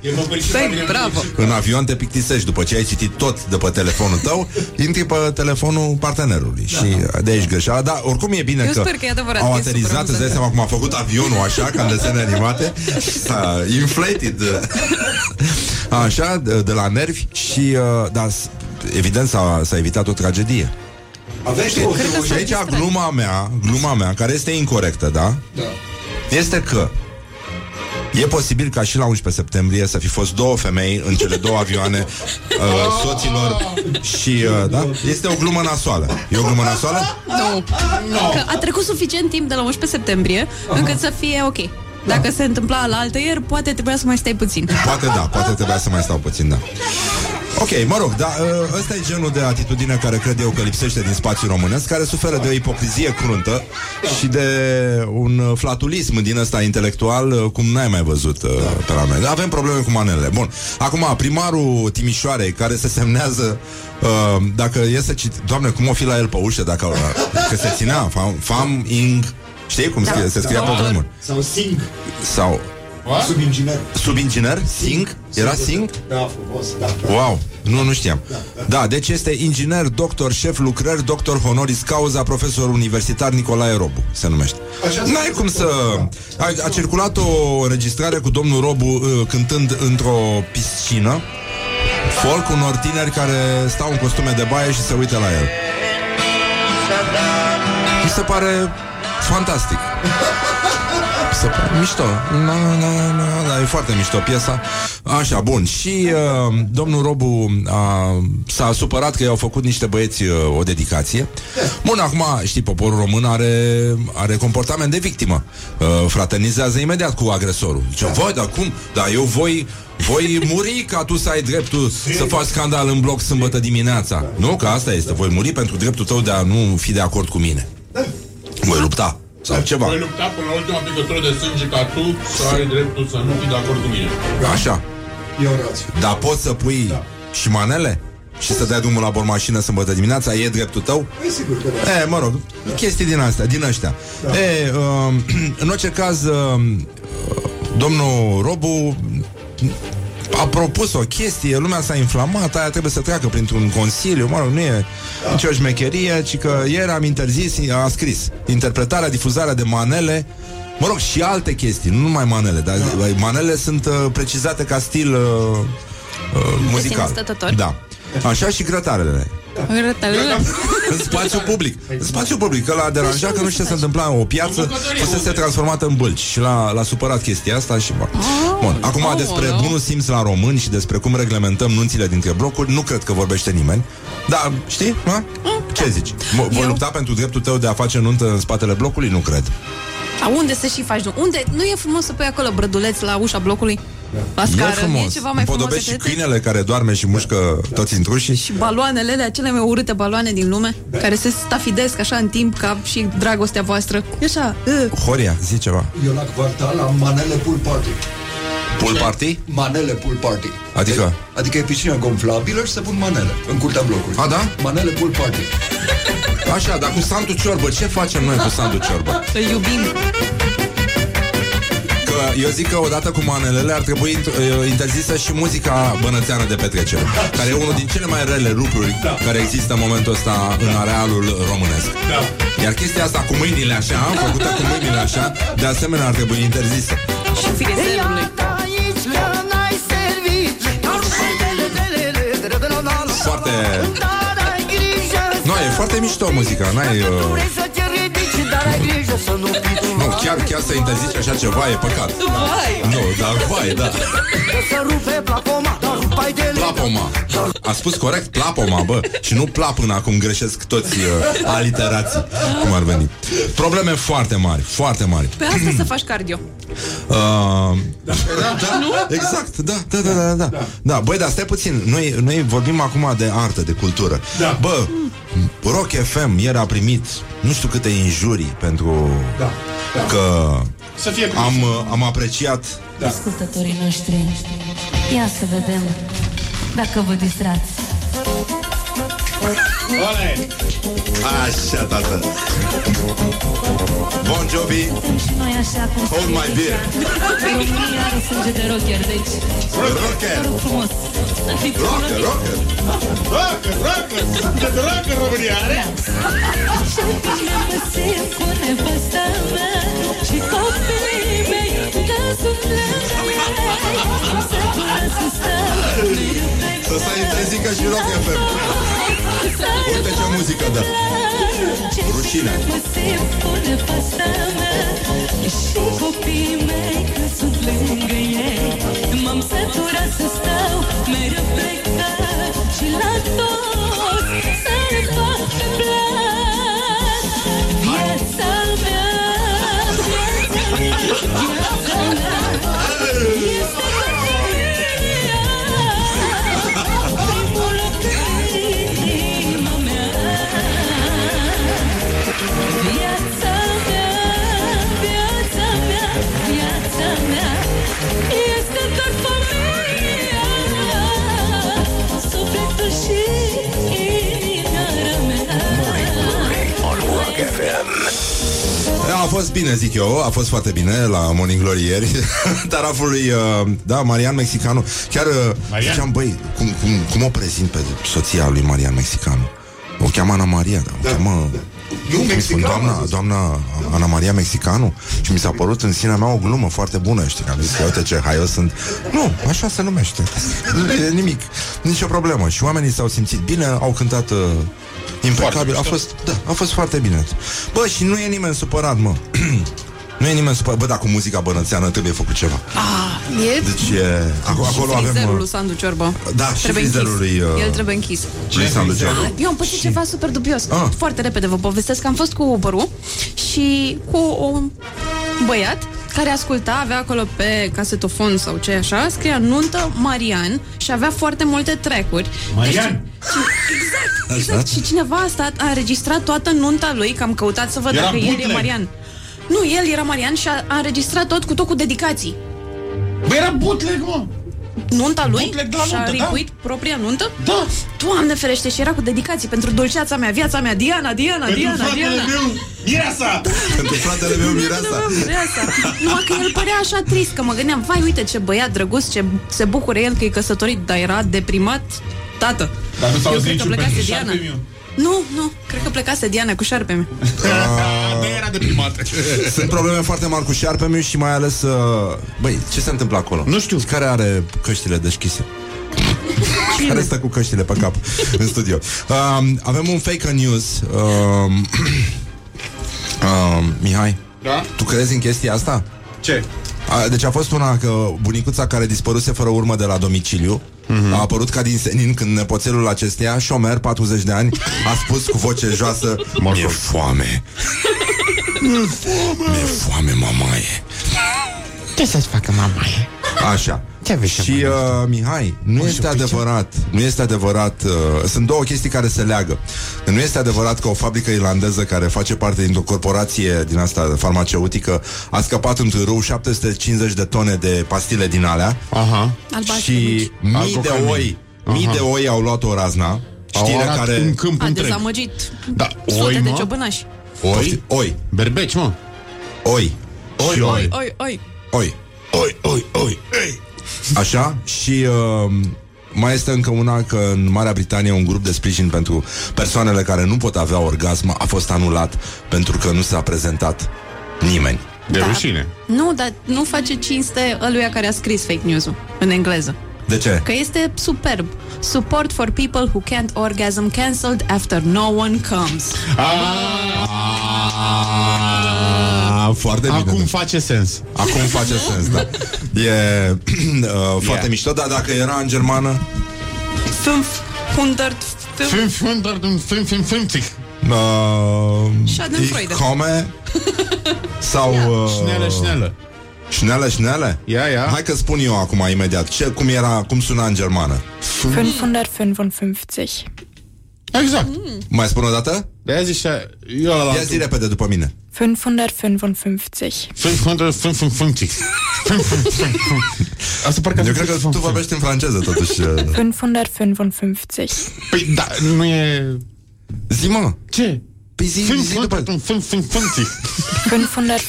Bravo. În avion te pictisești după ce ai citit tot de pe telefonul tău, intri pe telefonul partenerului. Da, și de aici greșeala, dar oricum e bine. Eu că, au aterizat, îți dai seama cum a făcut avionul așa, ca în desene animate, s-a inflated. Așa, de la nervi și, da, evident s-a evitat o tragedie. Și aici gluma mea, care este incorectă, da? Da. Este că e posibil ca și la 11 septembrie să fi fost două femei în cele două avioane soților și, da? Este o glumă nasoală. E o glumă nasoală? Nu. Că a trecut suficient timp de la 11 septembrie încât să fie ok. Dacă se întâmpla la altă ieri, poate trebuia să mai stai puțin. Poate trebuia să mai stau puțin, da. Ok, mă rog, dar ăsta e genul de atitudine care cred eu că lipsește din spațiul românesc, care suferă de o ipocrizie cruntă și de un flatulism din ăsta intelectual cum n-ai mai văzut pe la noi. Avem probleme cu manele. Bun, acum primarul Timișoarei, care se semnează dacă e să Doamne, cum o fi la el pe ușă, dacă se ținea Fam Ing. Știi cum se scria pe vremuri? Sau Sing. Sau subinginer. Subinginer? Sing? Era Sing? Da, frumos, da. Wow, nu știam. Da, deci este inginer, doctor, șef, lucrări, doctor honoris causa, profesor universitar Nicolae Robu, se numește. N-ai cum să... A circulat o înregistrare cu domnul Robu cântând într-o piscină folk unor tineri care stau în costume de baie și se uită la el. Mi se pare fantastic. Mișto. Da, e foarte mișto piesa. Așa, bun. Și domnul Robu s-a supărat că i-au făcut niște băieți o dedicație. Bun, acum, știi, poporul român are comportament de victimă. Fraternizează imediat cu agresorul. Zice, voi, dar cum? Da, eu voi muri ca tu să ai dreptul să faci scandal în bloc sâmbătă dimineața. Nu, că asta este. Voi muri pentru dreptul tău de a nu fi de acord cu mine. Voi lupta. Sau ceva. Voi lupta până la ultima picătură de sânge ca tu să ai dreptul să nu fii de acord cu mine. Așa. E o rație. Dar poți să pui și manele? Și să dai drumul la bormașină sâmbătă dimineața? E dreptul tău? E sigur că da. E, mă rog, chestii din astea, din ăștia. Da. E, în orice caz, domnul Robu a propus o chestie, lumea s-a inflamat, aia trebuie să treacă printr-un consiliu, mă rog, nu e nicio șmecherie, ci că ieri am interzis, a scris, interpretarea, difuzarea de manele, mă rog, și alte chestii, nu numai manele, dar manele sunt precizate ca stil muzical. Da. Așa și grătarele. În spațiu public. În spațiu public, că l-a deranjat că nu știu ce se întâmpla, o piață fusese transformată în bâlci și l-a supărat chestia asta și Bun, acum despre bunul simț la români și despre cum reglementăm nunțile dintre blocuri, nu cred că vorbește nimeni. Dar, știi? Ce zici? Voi lupta pentru dreptul tău de a face nuntă în spatele blocului? Nu cred. A, unde să și faci? Unde? Nu e frumos să pui acolo brăduleți la ușa blocului? La scară, e frumos. E ceva mai împodobești frumos. Și câinele care doarme și mușcă toți intrușii. Și baloanele alea, cele mai urâte baloane din lume, care se stafidesc așa în timp, ca și dragostea voastră. E așa. Horia, zi ceva. Eu la Quartal am manele pool party. Pool party? Manele pool party. Adică? Adică e piscina gonflabilă și se pun manele în curtea blocului. A, da? Manele pool party. Așa, dar cu Sandu Ciorbă, ce facem noi cu Sandu Ciorbă? Îl iubim. Eu zic că odată cu manelele ar trebui interzisă și muzica bănățeană de petrecere, care e unul din cele mai rele lucruri care există în momentul ăsta în arealul românesc. Iar chestia asta cu mâinile așa, făcută cu mâinile așa, de asemenea ar trebui interzisă. Și firețelului. Foarte... No, e foarte mișto muzica, n-ai... Nu, chiar să interzici așa ceva e păcat. Vai. Nu, dar vai, da. Plapoma. A spus corect plapoma, bă. Și nu plap până acum, greșesc toți aliterații. Cum ar veni. Probleme foarte mari, foarte mari. Pe asta să faci cardio. Exact, da. Băi, dar stai puțin. Noi vorbim acum de artă, de cultură. Da. Bă, Rock FM ieri a primit nu știu câte injurii pentru că am apreciat. Ascultătorii noștri, ia să vedem dacă vă distrați. Ole! Așa, tata. Bon Jovi. Și noi așa cum Hold my beer. România are sânge de rocker, deci rocker. Rocker, rocker. Rocker, rocker. Sânge de rocker România are. Și bine mă simt cu nevasta mea și copiii mei, că sunt lângă ei. Să bună să stăm, ne iubesc. Să stai trezică și Rock FM. Uite ce muzică, da. Rușine. A fost bine, zic eu, a fost foarte bine la Morning Glory ieri. Taraful lui, da, Marian Mexicanu. Chiar Marian? Ziceam, băi, cum o prezint pe soția lui Marian Mexicanu? O cheamă Ana Maria, da, o cheamă... Da. Doamna Ana Maria Mexicanu. Și mi s-a părut în sinea mea o glumă foarte bună, știi, că am zis că uite ce haios sunt. Nu, așa se numește. E nimic, nicio problemă. Și oamenii s-au simțit bine, au cântat impecabil, a fost foarte bine. Bă, și nu e nimeni supărat, mă. Nu e nimeni supărat. Bă, dar cu muzica bănățeană trebuie făcut ceva. Deci acolo avem frizerul lui Sandu Ciorbă. Da, și frizerul lui... El trebuie închis. Eu am pățit ceva super dubios. Foarte repede vă povestesc că am fost cu Uber-ul și cu un băiat care asculta, avea acolo pe casetofon sau ce așa, scria nuntă Marian și avea foarte multe track-uri. Marian! Exact! Și cineva a înregistrat toată nunta lui, că am căutat să văd dacă el e Marian. Nu, el era Marian și a înregistrat tot cu dedicații. Băi, era bootleg, mă! Nunta lui? Bootleg la nuntă, și-a ripuit propria nuntă? Da! Doamne ferește, și era cu dedicații pentru dulceața mea, viața mea, Diana! Mireasa! Da. Pentru fratele meu, Mireasa! Numai că el părea așa trist, că mă gândeam, vai, uite ce băiat drăguț, ce se bucură el că e căsătorit, dar era deprimat, tată. Dar nu s-au zis pentru Diana. Nu, cred că plecase Diana cu șarpemiu. Era deprimată. Sunt probleme foarte mari cu șarpemiu și mai ales... Băi, ce se întâmplă acolo? Nu știu. Care are căștile deschise? Care stă cu căștile pe cap în studio? Avem un fake news. Mihai, da? Tu crezi în chestia asta? Ce? Deci a fost una că bunicuța care dispăruse fără urmă de la domiciliu, a apărut ca din senin când nepoțelul acesteia, șomer, 40 de ani, a spus cu voce joasă: "Mi-e foame. Mi-e foame, mamaie. Ce să-ți facă mamaie?" Așa. Și Mihai, nu este adevărat, nu este adevărat, sunt două chestii care se leagă. Nu este adevărat că o fabrică irlandeză care face parte dintr-o corporație din asta farmaceutică a scăpat într-un râu 750 de tone de pastile din alea. Aha. Și mii de oi au luat-o razna. Știrea care în câmp a dezamăgit sute de ciobănași. Oi, berbeci, mă. Oi. Așa? Și mai este încă una, că în Marea Britanie un grup de sprijin pentru persoanele care nu pot avea orgasm a fost anulat pentru că nu s-a prezentat nimeni. De rușine. Nu, dar nu face cinste ăluia care a scris fake news-ul în engleză. De ce? Că este superb. Support for people who can't orgasm, cancelled after no one comes. Foarte bine. Acum face sens. Acum face sens, da. E foarte mișto, dar dacă era în germană... Fünfhundert... Schadenfreude. Come... Sau... Schnelle. Schnelle? Yeah. Hai că spun eu acum, imediat. Cum suna în germană? 555. Exact. Mai spun o dată? De-aia zici... Ia zi repede după mine. 555. Eu cred că tu vorbești în franceză, totuși. 555. Păi, da, nu e... Zi, mă. Ce? Păi zi după... 555. Don't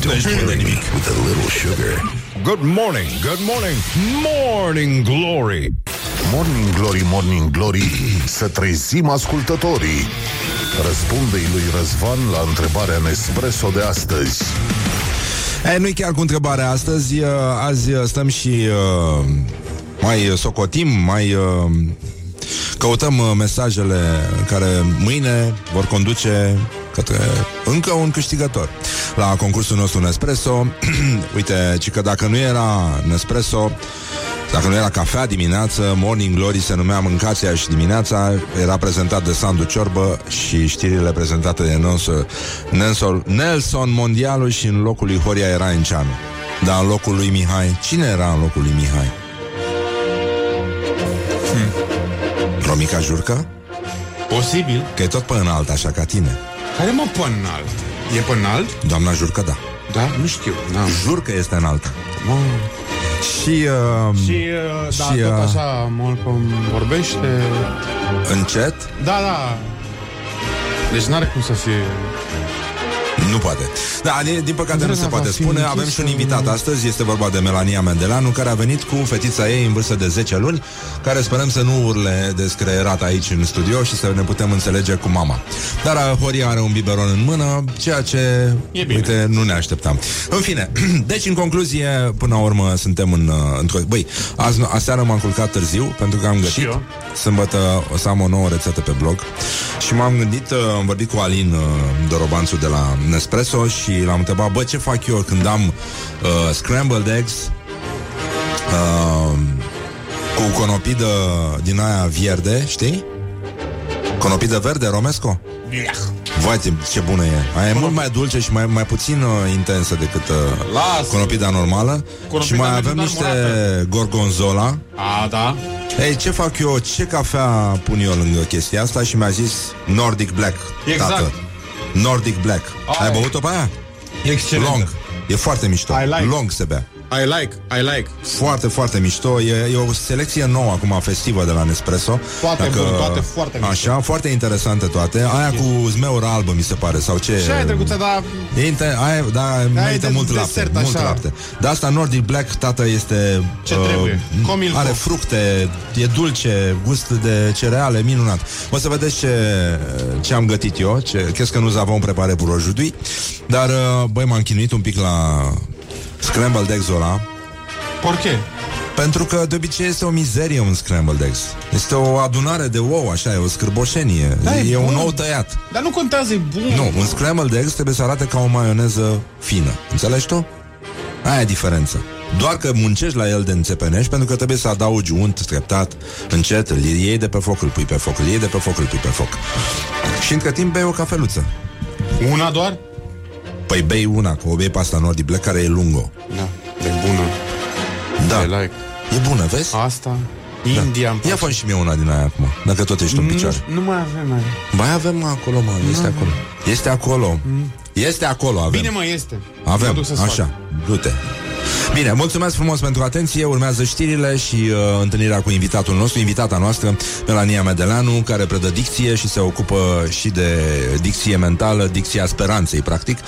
spune de nimic. With a little sugar. Good morning. Morning Glory. Morning Glory, să trezim ascultătorii. Răspunde-i lui Răzvan la întrebarea Nespresso de astăzi. Nu-i chiar cu întrebarea astăzi. Azi stăm și mai socotim, mai căutăm mesajele care mâine vor conduce către încă un câștigător la concursul nostru Nespresso. Uite, ci că dacă nu era Nespresso, dacă nu era cafea dimineață, Morning Glory se numea mâncația și dimineața, era prezentat de Sandu Ciorbă și știrile prezentate de Nelson Mondialu, și în locul lui Horia era Enceanu. Dar în locul lui Mihai, cine era în locul lui Mihai? Romica Jurcă? Posibil. Că e tot până înalt, așa ca tine. Care, mă, până înalt? E până înalt? Doamna Jurcă, da. Da? Nu știu. Jurcă este înaltă. Mă... Și tot așa, Malcolm vorbește... Încet? Da. Deci n-are cum să fie... Nu poate. Da, din păcate nu se poate spune. Avem și un invitat astăzi, este vorba de Melania Medeleanu, care a venit cu fetița ei în vârstă de 10 luni, care sperăm să nu urle descreierat aici în studio și să ne putem înțelege cu mama. Dar Horia are un biberon în mână, ceea ce, uite, nu ne așteptam. În fine, deci în concluzie, până la urmă suntem într-o... Băi, aseară m-am culcat târziu, pentru că am gătit. Sâmbătă o să am o nouă rețetă pe blog. Și m-am gândit, am vorbit cu Alin Dorobanțu de la Nespresso și l-am întrebat, bă, ce fac eu când am scrambled eggs cu conopidă din aia verde, știi? Conopidă verde, Romesco? Vai, ce bună e! Aia e mult mai dulce și mai puțin intensă decât conopida normală. Conopida, și mai avem niște gorgonzola. A, da. Ei, ce fac eu? Ce cafea pun eu lângă chestia asta? Și mi-a zis Nordic Black, exact. Tată. Nordic Black. Ai băut-o pe aia? Excelent. Long. E foarte mișto. Like. Long se bea. I like. Foarte, foarte mișto. E o selecție nouă acum, festivă, de la Nespresso. Toate foarte mișto. Așa, foarte interesante toate. Aia cu zmeură albă, mi se pare, sau ce... Și aia trecuță, dar... merită mult lapte. Dar asta, Nordic Black, tată, este... Ce trebuie. Are fructe, e dulce, gust de cereale, minunat. O să vedeți ce am gătit eu. Cred că nu zavăm prepare burojudui. Dar, băi, m-am chinuit un pic la... Scrambled eggs-ul ăla. Por qué? Pentru că de obicei este o mizerie un scrambled eggs. Este o adunare de ou, așa, e o scârboșenie. Da, e un ou tăiat. Dar nu contează, e bun. Nu, un scrambled eggs trebuie să arate ca o maioneză fină. Înțelegi tu? Aia e diferența. Doar că muncești la el de înțepenești, pentru că trebuie să adaugi unt treptat, încet, îl iei de pe foc, îl pui pe foc, îl iei de pe foc, îl pui pe foc. Și între timp bei o cafeluță. Una doar? Păi bei una, că o bei pasta Nordi Black, care e lungo. Da, e bună. Da, like. E bună, vezi? Asta, India. Da. Ia fă și mie una din aia acum, dacă tot ești în picioare. Nu mai avem mai. Mai avem mai acolo, mă, este acolo. Este acolo. Este acolo, avem. Bine, mă, este. Avem, așa, du-te. Bine, mulțumesc frumos pentru atenție. Urmează știrile și întâlnirea cu invitatul nostru, invitata noastră, Melania Medeleanu, care predă dicție și se ocupă și de dicție mentală, dicția speranței, practic.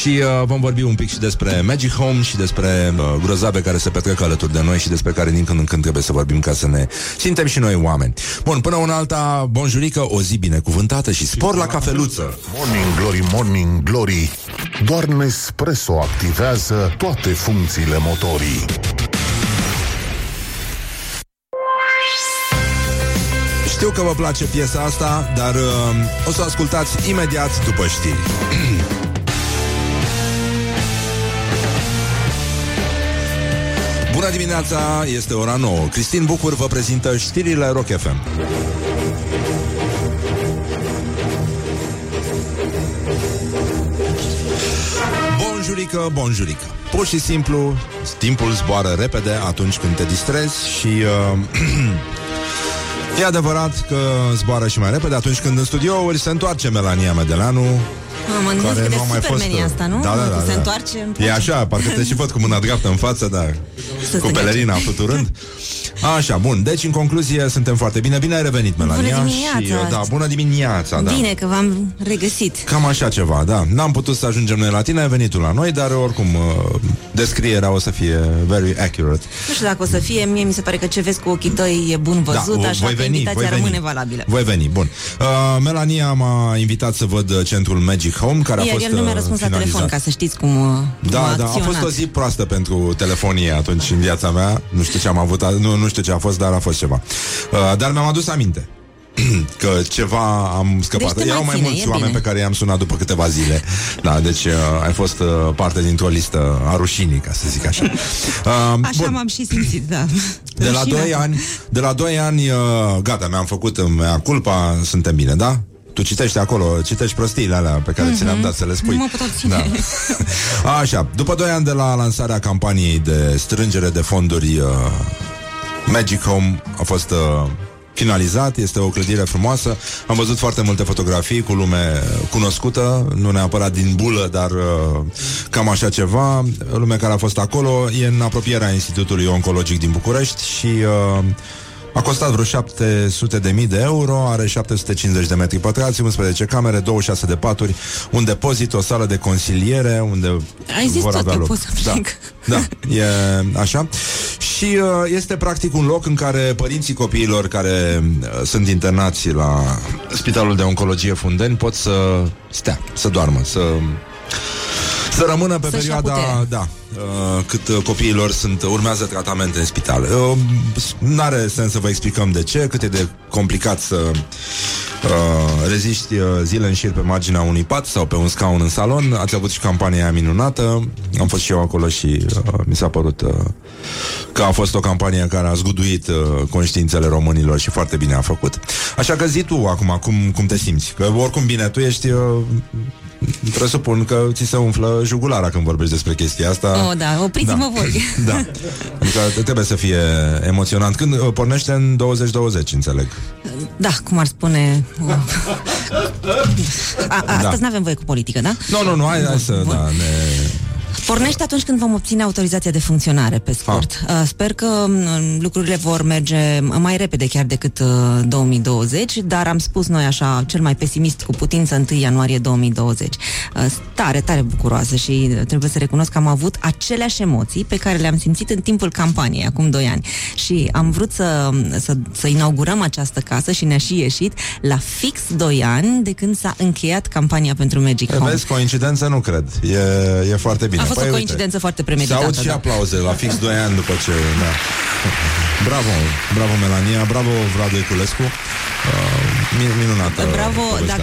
Și vom vorbi un pic și despre Magic Home și despre grozave care se petrec alături de noi și despre care din când în când trebuie să vorbim ca să ne simtem și noi oameni. Bun, până una alta, bonjurică, o zi binecuvântată și spor la cafeluță. Morning Glory, Morning Glory. Doar Nespresso activează toate funcțiile motorii. Știu că vă place piesa asta, dar o să o ascultați imediat după știri. Bună dimineața, este ora 9. Cristian Bucur vă prezintă știrile Rock FM. Bonjurică, bonjurică. Pur și simplu, timpul zboară repede atunci când te distrezi și e adevărat că zboară și mai repede atunci când în studiouri se întoarce Melania Medeleanu. Mă gândesc că de mai supermenia asta, nu? Da. Se întoarce. E așa, parcă te și văd cu mâna dreaptă în față, dar cu pelerina fluturând. Așa, bun, deci în concluzie suntem foarte bine. Bine ai revenit, Melania. Bună dimineața. Da, bună dimineața, da. Bine că v-am regăsit. Cam așa ceva, da. N-am putut să ajungem noi la tine, ai venit tu la noi, dar oricum descrierea o să fie very accurate. Nu știu dacă o să fie, mie mi se pare că ce vezi cu ochii tăi e bun văzut, da, așa că invitația rămâne valabilă. Voi veni, bun. Melania m-a invitat să văd centrul Magic Home, care a fost el nu mi-a răspuns la telefon, ca să știți cum a acționat. A fost o zi proastă pentru telefonie atunci în viața mea. Nu știu ce am avut, nu știu ce a fost, dar a fost ceva. Dar mi-am adus aminte că ceva am scăpat. Deci erau mai mulți oameni pe care i-am sunat după câteva zile. Da, deci ai fost parte dintr-o listă a rușinii, ca să zic așa. Așa m-am și simțit, da. De la 2 ani, gata, mi-am făcut mea culpa, suntem bine, da? Tu citești acolo, citești prostiile alea pe care ți le-am dat să le spui. Nu mă puteau ține. Da. Așa, după 2 ani de la lansarea campaniei de strângere de fonduri, Magic Home a fost finalizat, este o clădire frumoasă. Am văzut foarte multe fotografii cu lume cunoscută, nu neapărat din bulă, dar cam așa ceva. Lumea care a fost acolo e în apropierea Institutului Oncologic din București și a costat vreo 700.000 de euro, are 750 de metri pătrați, 11 camere, 26 de paturi, un depozit, o sală de consiliere, unde ai zis vor avea tot, loc. Da, e așa. Și este practic un loc în care părinții copiilor care sunt internați la Spitalul de Oncologie Fundeni pot să stea, să doarmă, să rămână pe perioada, da, cât copiilor urmează tratamente în spital. N-are sens să vă explicăm de ce, cât e de complicat să reziști zile în șir pe marginea unui pat sau pe un scaun în salon. Ați avut și campania minunată. Am fost și eu acolo și mi s-a părut că a fost o campanie care a zguduit conștiințele românilor și foarte bine a făcut. Așa că zi tu acum cum te simți. Că oricum bine, tu ești... presupun că ți se umflă jugulara când vorbești despre chestia asta. Oh, da, opriți-mă voi. Da. Adică trebuie să fie emoționant. Când pornește în 20-20, înțeleg. Da, cum ar spune... Astăzi n-avem voie cu politică, da? Nu, hai să... Bun. Da, pornește atunci când vom obține autorizația de funcționare, pe scurt. Sper că lucrurile vor merge mai repede chiar decât 2020, dar am spus noi așa, cel mai pesimist cu putință, 1 ianuarie 2020. Tare, tare bucuroasă și trebuie să recunosc că am avut aceleași emoții pe care le-am simțit în timpul campaniei, acum 2 ani. Și am vrut să inaugurăm această casă și ne-a și ieșit la fix 2 ani de când s-a încheiat campania pentru Magic Home. Vezi, coincidență nu cred. E foarte bine. A fost o coincidență foarte premeditată. Să aud și aplauze la fix 2 ani după ce... Da. Bravo, bravo Melania, bravo Vlad Eculescu. Minunată. Bravo,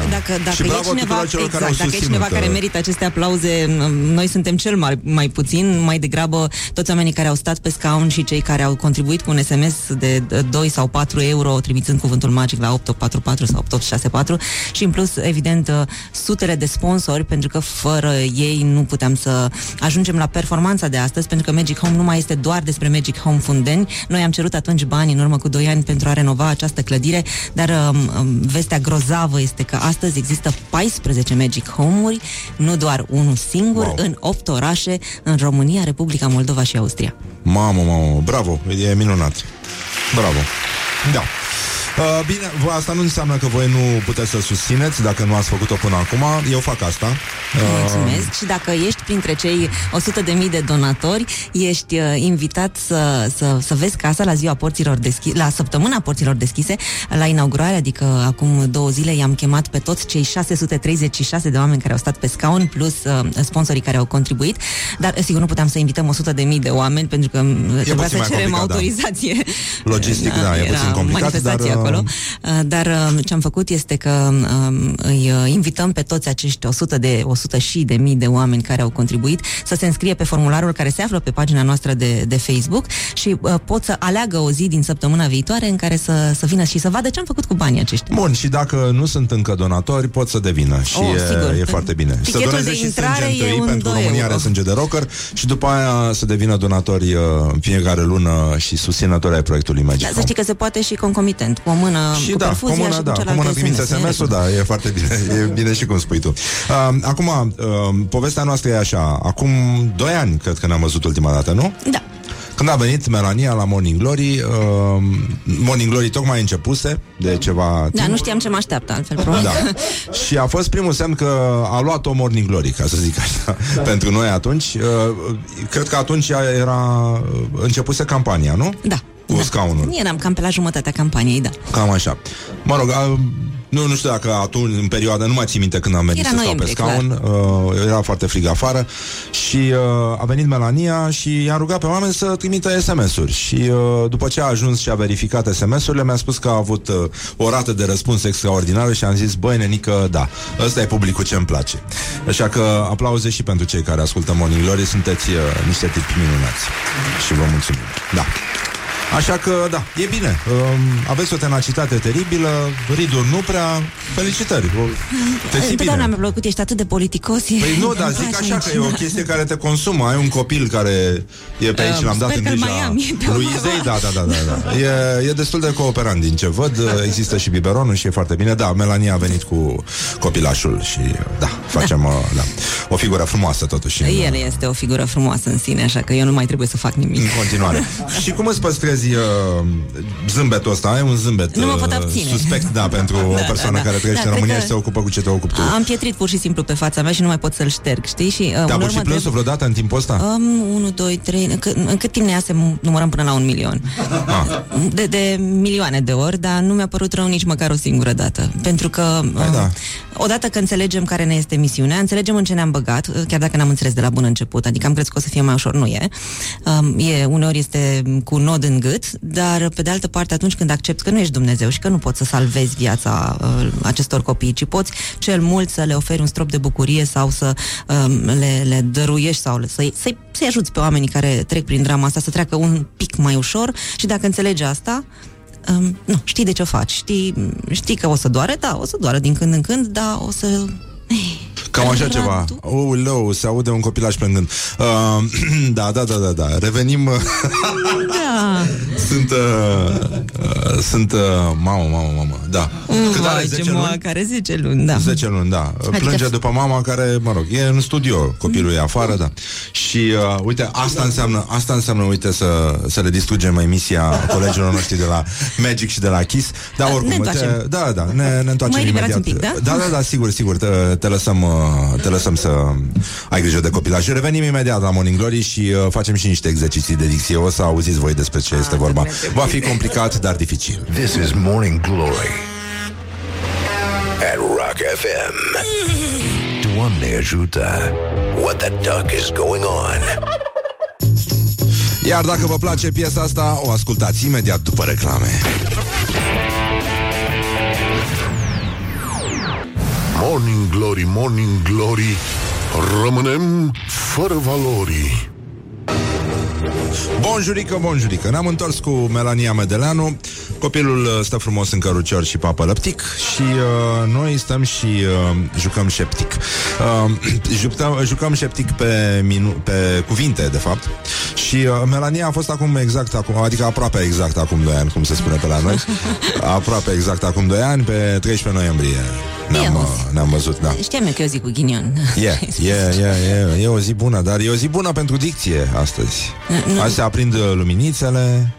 dacă e cineva, exact, dacă e cineva care merită aceste aplauze, noi suntem cel mai puțin, mai degrabă toți oamenii care au stat pe scaun și cei care au contribuit cu un SMS de 2 sau 4 euro, trimițând cuvântul magic la 8844 sau 8864 și în plus, evident, sutele de sponsori, pentru că fără ei nu puteam să ajungem la performanța de astăzi, pentru că Magic Home nu mai este doar despre Magic Home Fundeni. Noi am cerut atunci bani în urmă cu 2 ani pentru a renova această clădire, dar vestea grozavă este că astăzi există 14 Magic Home-uri, nu doar unul singur, wow, în 8 orașe, în România, Republica Moldova și Austria. Mamă, bravo, e minunat. Bravo. Da. Bine, asta nu înseamnă că voi nu puteți să susțineți dacă nu ați făcut-o până acum. Eu fac asta. Mulțumesc. Și dacă ești printre cei 100.000 de donatori, ești invitat să vezi casa la ziua porților deschise, la săptămâna porților deschise, la inaugurare, adică acum 2 zile i-am chemat pe toți cei 636 de oameni care au stat pe scaun, plus sponsorii care au contribuit, dar sigur nu puteam să invităm 100.000 de oameni pentru că trebuia să cerem autorizație. Da. Logistic, da, e puțin complicat, dar... acolo. Dar ce am făcut este că îi invităm pe toți acești 100 de mii de oameni care au contribuit să se înscrie pe formularul care se află pe pagina noastră de Facebook și pot să aleagă o zi din săptămâna viitoare în care să vină și să vadă ce am făcut cu banii aceștia. Bun, și dacă nu sunt încă donatori, pot să devină și e foarte bine. Să doneze și sânge întâi, pentru România are sânge de rocker, și după aia să devină donatori fiecare lună și susținători ai proiectului Magic Home. Să știi că se poate și concomitent. O mână și cu perfuzia și cu cealaltă SMS-ul, da, e foarte bine. E bine și cum spui tu. Acum, povestea noastră e așa. Acum 2 ani, cred că ne-am văzut ultima dată, nu? Da. Când a venit Melania la Morning Glory, Morning Glory tocmai începuse de ceva timp. Da, nu știam ce mă așteaptă, altfel probabil. Da. Și a fost primul semn că a luat-o Morning Glory, ca să zic așa, da. Pentru noi atunci. Cred că atunci începuse campania, nu? Da. Cu scaunul. Eram cam pe la jumătatea campaniei, da. Cam așa. Mă rog, nu știu dacă atunci, în perioada, nu mai țin minte când am venit să stau pe scaun, era foarte frig afară și a venit Melania și i-a rugat pe oameni să trimită SMS-uri și după ce a ajuns și a verificat SMS-urile, mi-a spus că a avut o rată de răspuns extraordinară și am zis, băi, nenică, da, ăsta e publicul ce-mi place. Așa că aplauze și pentru cei care ascultă Morning Glory, sunteți niște tipi minunați și vă mulțumim. Da. Așa că, da, e bine. Aveți o tenacitate teribilă, riduri nu prea. Felicitări. Întotdeauna mi-a plăcut, ești atât de politicos. Păi nu, dar zic așa că e o chestie care te consumă. Ai un copil care e pe aici, l-am dat în grija lui Izei. Da. E destul de cooperant din ce văd. Există și biberonul și e foarte bine. Da, Melania a venit cu copilașul și da, facem o figură frumoasă totuși. El este o figură frumoasă în sine, așa că eu nu mai trebuie să fac nimic. În continuare. Și cum îți păstrezi zâmbetul ăsta? Ai un zâmbet suspect, da, pentru o persoană care trăiește în România și se ocupă cu ce te ocupi tu. Am pietrit pur și simplu pe fața mea și nu mai pot să-l șterg, știi? Și te-a pus și plânsul vreodată în timpul ăsta? 1, 2, 3... În cât timp ne ia să numărăm până la 1.000.000? De milioane de ori, dar nu mi-a părut rău nici măcar o singură dată. Pentru că odată că înțelegem care ne este misiunea, înțelegem în ce ne-am băgat, chiar dacă n-am înțeles de la bun început, adică am crezut că o să fie mai ușor, nu e. Uneori este cu nod în gât, dar pe de altă parte atunci când accepti că nu ești Dumnezeu și că nu poți să salvezi viața acestor copii, ci poți cel mult să le oferi un strop de bucurie sau să le dăruiești sau să-i ajuți pe oamenii care trec prin drama asta să treacă un pic mai ușor și dacă înțelegi asta, nu, știi de ce o faci, știi că o să doare, da, o să doară din când în când, dar o să... Cam așa ceva. Leu, se aude un copilaș plângând. Da. Revenim. Da. Sunt mamă. Da. Cât are 10 luni? Care 10 luni, da. 10 luni, da. Plânge după mama care, mă rog, e în studio, copilul e afară, da. Și uite, asta înseamnă, uite, să le distrugem emisia colegilor noștri de la Magic și de la Kiss. Dar oricum, ne întoarcem imediat. Pic, da? Da, sigur. Te lăsăm să ai grijă de copilaj. Revenim imediat la Morning Glory și facem și niște exerciții de dicție. O să auziți voi despre ce este vorba. Va fi complicat, dar dificil. This is Morning Glory at Rock FM. Doamne ajută! What the duck is going on? Iar dacă vă place piesa asta, o ascultați imediat după reclame. Morning Glory, Morning Glory, rămânem fără valori. Bonjurică, bonjurică. Ne-am întors cu Melania Medeleanu. Copilul stă frumos în cărucior și papă lăptic. Și noi stăm și jucăm șeptic. Jucăm șeptic pe cuvinte, de fapt. Și Melania a fost acum exact acum, adică aproape exact acum 2 ani, cum se spune pe la noi. Aproape exact acum 2 ani, pe 13 noiembrie. Ne-am văzut, da. Știam eu că e o zi cu ghinion. E o zi bună, dar e o zi bună pentru dicție astăzi. Azi se aprind luminițele.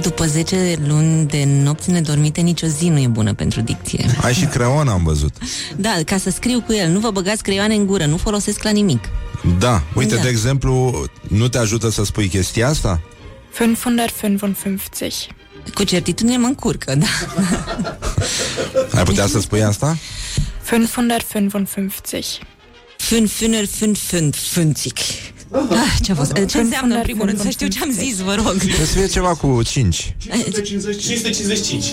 După 10 luni de nopți nedormite, nicio zi nu e bună pentru dicție. Ai și creon, am văzut. Da, ca să scriu cu el. Nu vă băgați creioane în gură, nu folosesc la nimic. Da, uite, da. De exemplu, nu te ajută să spui chestia asta? 555. Cu certitudine mă încurcă, da. Ai putea să spui asta? 555. 555. Ce a fost? Ce înseamnă, în primul rând? Să știu ce am zis, vă rog. Trebuie să fie ceva cu 5. 555.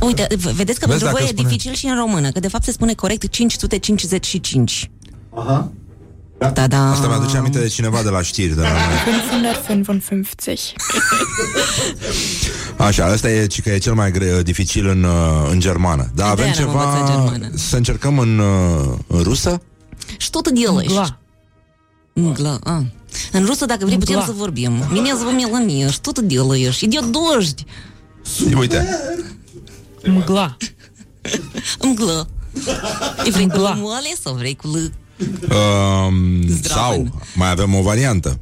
Uite, vedeți că pentru voi e dificil și în română, că de fapt se spune corect 555. Aha. Da. Asta mi-aduce aminte de cineva de la știri, de la... 555. Așa, asta e, că e cel mai dificil în germană. Dar avem ceva... Să încercăm în rusă? Что ты делаешь? Мгла. În rusă, dacă vrei, putem să vorbim. Меня зовут Melania. Что ты делаешь? Идёт дождь. Uite. Мгла. Мгла. И vrei cu moale sau vrei cu l? Sau mai avem o variantă.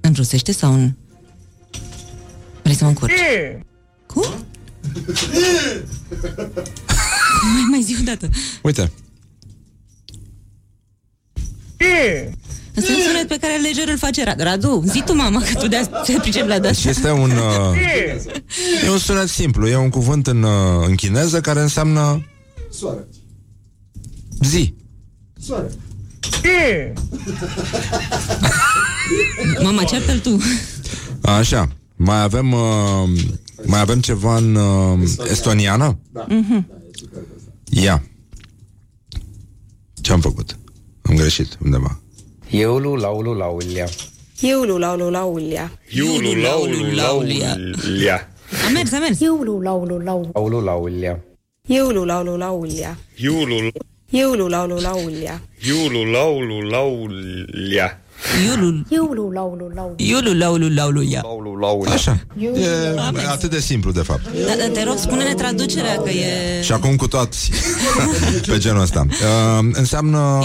În rusește sau în... Vrei să mă încurci? Cum? Mai zi o dată. Uite. Asta e un sunet pe care lejer îl face Radu. Zi tu, mama, că tu de-aia te pricep la data. Este un... e un sunet simplu. E un cuvânt în chineză care înseamnă... Soare. Zi. Soare. Mama, ceartă-l tu. Așa. Mai avem ceva în estoniană? Da. Ia. Ce-am făcut? Am greșit undeva. Iulu, laulu, laulia. Iulu, laulu, laulia. Iulu, laulu, laulia. A mers. Iulu, laulu, laulia. Iulu, laulu, laulia. Iulu, laulu, laulia. Iulu, laulu, laulia. Iulu, laulu, laulia. Iulu, laulu, laulia. Așa. E atât de simplu, de fapt. Da, te rog, spune-ne traducerea, că e... Și acum cu toți pe genul ăsta. Înseamnă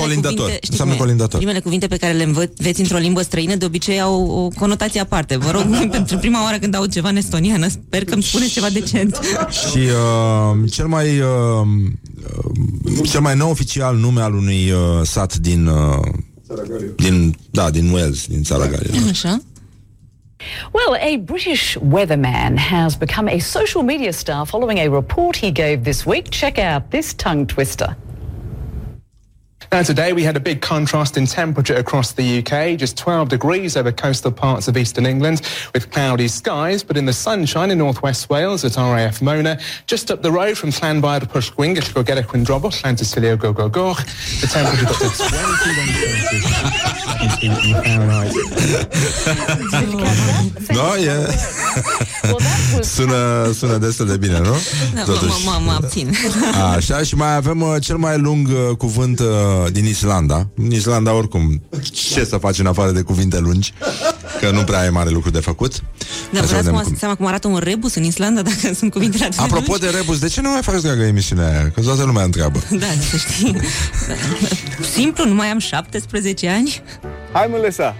colindător. Înseamnă colindător. Primele cuvinte pe care le înveți într-o limbă străină de obicei au o conotație aparte. Vă rog, pentru prima oară când aud ceva în estoniană, sper că îmi spuneți ceva decent. Și cel mai neoficial nume al unui sat din Wales, din țara Galilor. Așa. Well, a British weatherman has become a social media star following a report he gave this week. Check out this tongue twister. Now today we had a big contrast in temperature across the UK, just 12 degrees over coastal parts of eastern England with cloudy skies, but in the sunshine in northwest Wales at RAF Mona, just up the road from Llanfair to Pwllgwyngyll to Gorgera Cwndrobo, Llantysilio Gorgorgoch, the temperature got to 21 degrees Fahrenheit. No, yeah. Sună destul de bine, nu? Mă abțin. Așa, și mai avem cel mai lung cuvânt din Islanda. În Islanda, oricum, ce să faci în afară de cuvinte lungi? Că nu prea e mare lucru de făcut. Dar vreau să mă seama cum arată un rebus în Islanda, dacă sunt cuvintele atât. Apropo de rebus, de ce nu mai faci, dragă, emisiunea aia? Că toată lumea întreabă. Da, să știi. Simplu, nu mai am 17 ani. Hi, Melissa.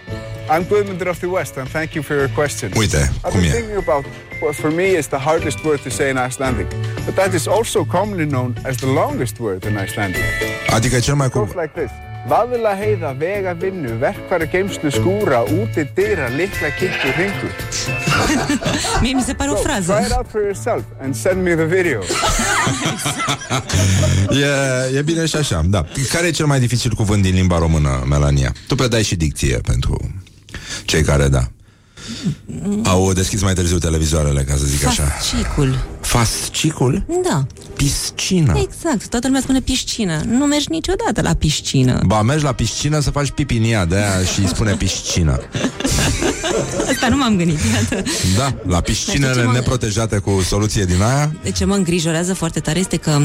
I'm Clement of the West, and thank you for your question. Uite, cum e. Thinking about what for me is the hardest word to say in Icelandic, but that is also commonly known as the longest word in Icelandic. Adică cel mai cum. Like this. Vaðla heiða, vega vinnu, verkvara geimslu skúra, úti dýra, litla kittu hringur. Mie mi se pare o frază. Try it out for yourself and send me the video. E bine și așa, da. Care e cel mai dificil cuvânt din limba română, Melania? Tu predai și dicție pentru cei care, da, au deschis mai târziu televizoarele, ca să zic așa. Fascicul. Fascicul? Da. Piscina. Exact, toată lumea spune piscină. Nu mergi niciodată la piscină. Ba, mergi la piscină să faci pipi în ea, de-aia și spune piscină. Asta nu m-am gândit, iată. Da, la piscinele neprotejate cu soluție din aia. Ce mă îngrijorează foarte tare este că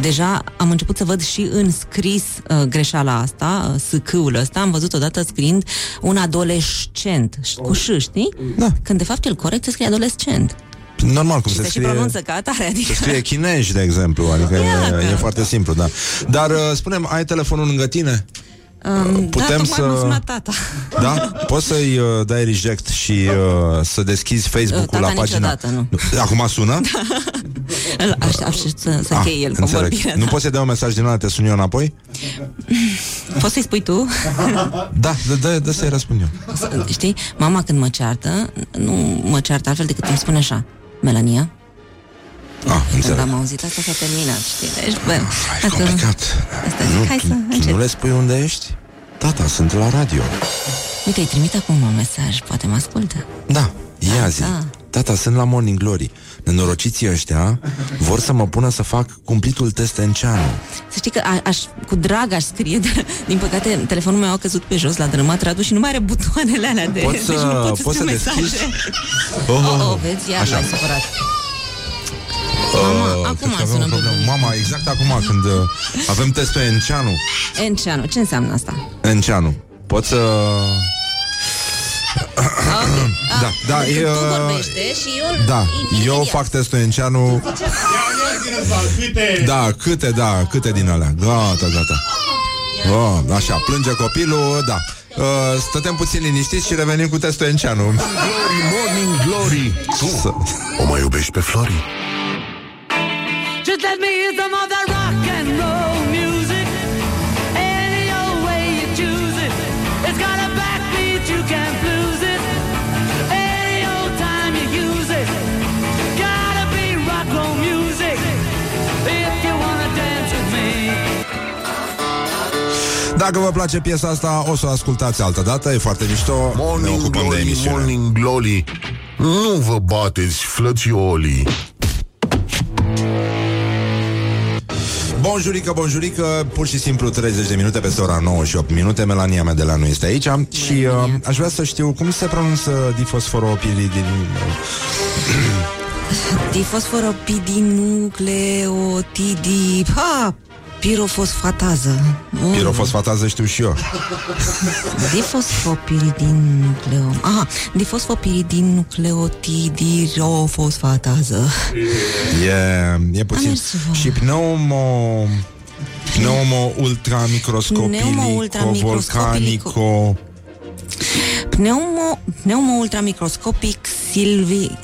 deja am început să văd și în scris greșeala asta, s-c-ul ăsta. Am văzut odată scriind un adolescent cu ș, știi? Da. Când de fapt el corect se scrie adolescent. Normal, cum se scrie, ca atare, adică se scrie chinezi, de exemplu. Adică e foarte simplu, da. Dar spune-mi, ai telefonul lângă tine? Putem da, să... m-a tata. Da? Poți să-i dai reject și să deschizi Facebook-ul la pagina. Nu. Acum sună? Aș să cheie el cu vorbirea. Nu poți să-i dai un mesaj din ala, te sun eu înapoi? Poți să-i spui tu? Da, dă să-i răspund eu. Știi, mama când mă ceartă, nu mă ceartă altfel decât îmi spune așa: Melania? Când am auzit asta s-a terminat, știi? Deci, bă, e complicat. Nu le spui unde ești? Tata, sunt la radio. Uite, îi trimit acum un mesaj, poate mă ascultă. Da, ia zi. Tata, sunt la Morning Glory. Nenorociții ăștia vor să mă pună să fac cumplitul test Enceanu. Să știi că cu drag aș scrie, dar din păcate telefonul meu a căzut pe jos, l-a drămat Radu și nu mai are butoanele alea de... Poți să scriu mesaje. Oh, vezi, iar l-am supărat. Mama, acum sună bucurii. Mama, exact acum, când avem testul Enceanu. Enceanu, ce înseamnă asta? Enceanu, poți să... Da, e... Tu vorbește și eu... Da, eu fac testul Enceanu. Da, câte din alea. Gata. Așa, plânge copilul, da. Stătem puțin liniștiți și revenim cu testul Enceanu. Morning Glory, Morning Glory. O mai iubești pe Flori? Just let me hear some of that rock and roll music, any old way you choose it. It's got a backbeat, you can't lose it, any old time you use it. Gotta be rock roll music, if you wanna dance with me. Dacă vă place piesa asta, o să o ascultați altă dată, e foarte mișto. Morning, ne ocupăm de emisiune. Morning Glory, nu vă bateți, flățiolii. Bonjurică, bonjurică, pur și simplu 30 de minute peste ora 9 și 8 minute. Melania Medeleanu este aici. Melania. Și aș vrea să știu cum se pronunță difosforopiridin... Difosforopidinucleotidi... Ha! Pirofosfatază. Pirofosfatază știu și eu. Difosfopiridinucleo... Aha, difosfopiridinucleotidirofosfatază. E puțin. Și pneumo-ultramicroscopilico-volcanico... Pneumo-ultramicroscopic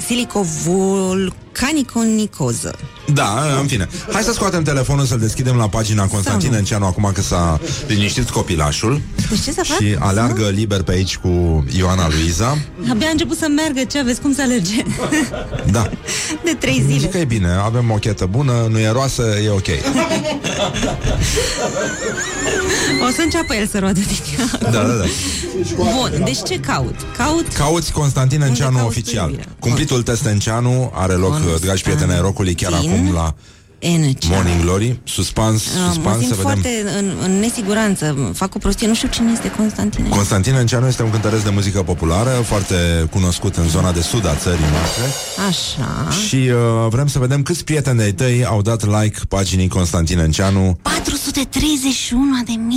silicovolcanico-nicoză. Da, în fine. Hai să scoatem telefonul, să-l deschidem la pagina Constantin Enceanu, acum că s-a liniștit copilașul. Deci ce să fac? Și aleargă liber pe aici cu Ioana Luiza. Abia a început să meargă, ce aveți, cum să alerge? Da. De 3 zile. Zic că e bine, avem o chetă bună, nu e roasă, e ok. O să înceapă el să roadă din ea. Da. Bun, deci ce caut? Cauți Constantin Enceanu oficial. Cumplitul test Enceanu are loc, dragi prieteni ai rock-ului, chiar acum la Morning Glory. Suspans, mă simt să foarte vedem. În nesiguranță, fac o prostie, nu știu cine este Constantin. Constantin Enceanu este un cântăresc de muzică populară, foarte cunoscut în zona de sud a țării noastre. Așa. Și vrem să vedem câți prieteni ai tăi au dat like paginii Constantin Enceanu. 431.000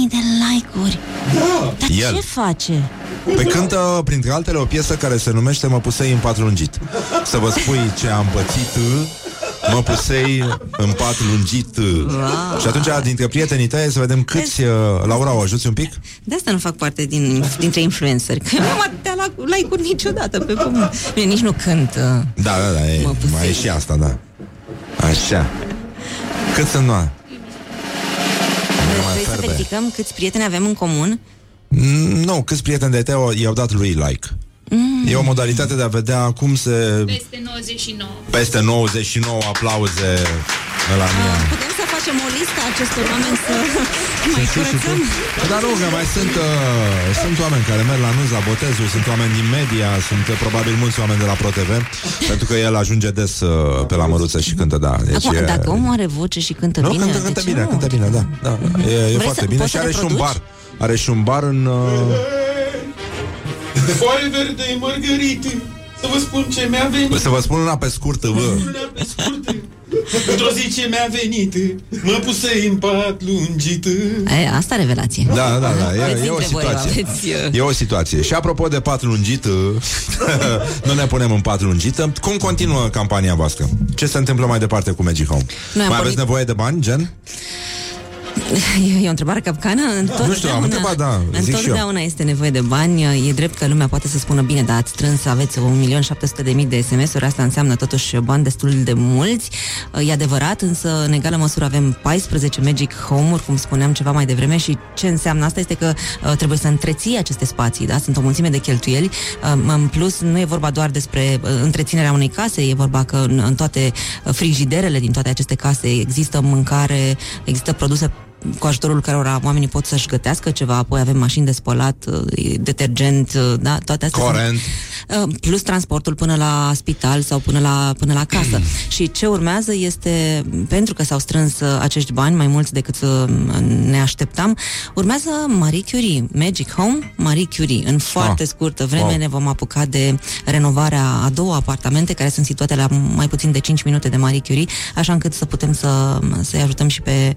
de like-uri. Da. Dar el ce face? Pe cântă, printre altele, o piesă care se numește Mă pusei în pat lungit. Să vă spui ce am pățit, mă pusei în pat lungit. Wow. Și atunci, dintre prietenii tăi, să vedem câți... Laura, o ajuți un pic? De asta nu fac parte dintre influenceri, că nu am atâtea like-uri niciodată pe pământ. Eu nici nu cânt. Da, e, mai e și asta, da. Așa. Cât sunt noi? Trebuie să verificăm câți prieteni avem în comun. Nu, câți prieteni de Teo i-au dat lui like. E o modalitate de a vedea cum se... Peste 99. Peste 99 aplauze, Melania. Putem să facem o listă a acestor oameni să mai curățăm? Dar nu, că mai sunt, sunt oameni care merg la nunți, la botezul, sunt oameni din media, sunt probabil mulți oameni de la ProTV, pentru că el ajunge des pe la măruță și cântă, da. Deci acum, dacă omul are voce și cântă bine... Nu, cântă bine, da. Da. E foarte bine și are și un bar. Are și un bar în... Foaie verde, margherite. Să vă spun ce mi-a venit. Să vă spun una pe scurtă, vă. Într-o zi ce mi-a venit, mă pusei în pat lungită. Asta revelație. Da, da, da, e o situație. E o situație. Și apropo de pat lungită, nu ne punem în pat lungită. Cum continuă campania voastră? Ce se întâmplă mai departe cu Magic Home? Mai aveți nevoie de bani, gen? E o întrebare capcană? Nu știu, am întrebat, da, zic și eu. Întotdeauna este nevoie de bani. E drept că lumea poate să spună, bine, dar ați strâns, aveți 1.700.000 de SMS-uri. Asta înseamnă totuși bani destul de mulți. E adevărat, însă în egală măsură avem 14 Magic Home-uri, cum spuneam ceva mai devreme. Și ce înseamnă asta este că trebuie să întreții aceste spații, da? Sunt o mulțime de cheltuieli. În plus, nu e vorba doar despre întreținerea unei case. E vorba că în toate frigiderele din toate aceste case există mâncare, există produse cu ajutorul cărora oamenii pot să-și gătească ceva, apoi avem mașini de spălat, detergent, da, toate astea. Corent. Plus transportul până la spital sau până la casă. Și ce urmează este, pentru că s-au strâns acești bani, mai mulți decât ne așteptam, urmează Marie Curie, Magic Home Marie Curie. În foarte scurtă vreme ne vom apuca de renovarea a două apartamente, care sunt situate la mai puțin de 5 minute de Marie Curie, așa încât să putem să-i ajutăm și pe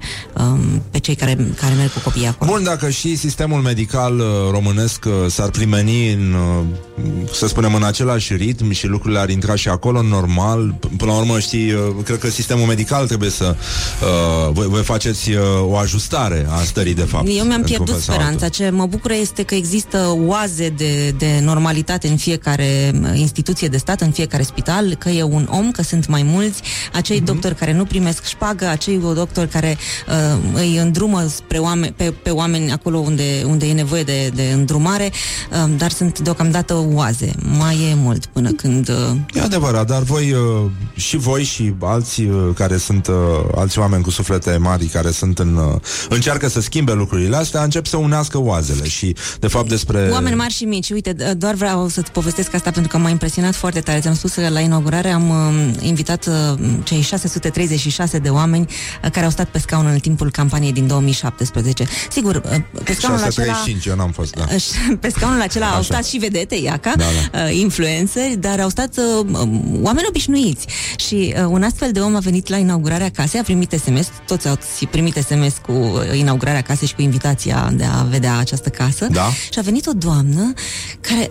cei care merg cu copiii acolo. Bun, dacă și sistemul medical românesc s-ar primeni în, să spunem, în același ritm și lucrurile ar intra și acolo, normal, până la urmă, știi, cred că sistemul medical trebuie să... Voi faceți o ajustare a stării, de fapt. Eu mi-am pierdut speranța. Ce mă bucură este că există oaze de normalitate în fiecare instituție de stat, în fiecare spital, că e un om, că sunt mai mulți, acei doctori care nu primesc șpagă, acei doctori care îi îndrumă spre pe oameni acolo unde e nevoie de îndrumare, dar sunt deocamdată oaze. Mai e mult până când... E adevărat, dar voi și alții care sunt alți oameni cu suflete mari care sunt încearcă să schimbe lucrurile astea, încep să unească oazele și, de fapt, despre... Oameni mari și mici. Uite, doar vreau să-ți povestesc asta pentru că m-a impresionat foarte tare. Ți-am spus că la inaugurare am invitat cei 636 de oameni care au stat pe scaun în timpul campaniei din 2017. Sigur, pe scaunul acela... 635, eu n-am fost, da. Pe scaunul acela au stat și vedete, iaca, influenceri, dar au stat oameni obișnuiți. Și un astfel de om a venit la inaugurarea casei, a primit SMS, toți au primit SMS cu inaugurarea casei și cu invitația de a vedea această casă. Da. Și a venit o doamnă care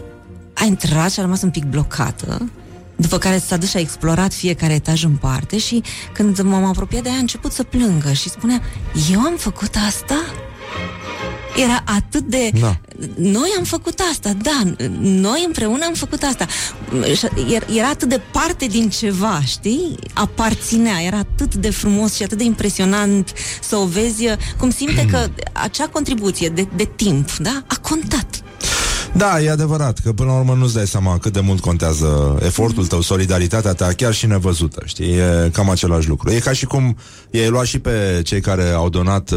a intrat și a rămas un pic blocată, după care s-a dus și a explorat fiecare etaj în parte și când m-am apropiat de ea a început să plângă și spunea, eu am făcut asta? Era atât de... Da. Noi am făcut asta, da, noi împreună am făcut asta. Era atât de parte din ceva, știi? Aparținea, era atât de frumos și atât de impresionant să o vezi, cum simte că acea contribuție de timp, da, a contat. Da, e adevărat, că până la urmă nu-ți dai seama cât de mult contează efortul tău, solidaritatea ta, chiar și nevăzută, știi? E cam același lucru. E ca și cum i-ai luat și pe cei care au donat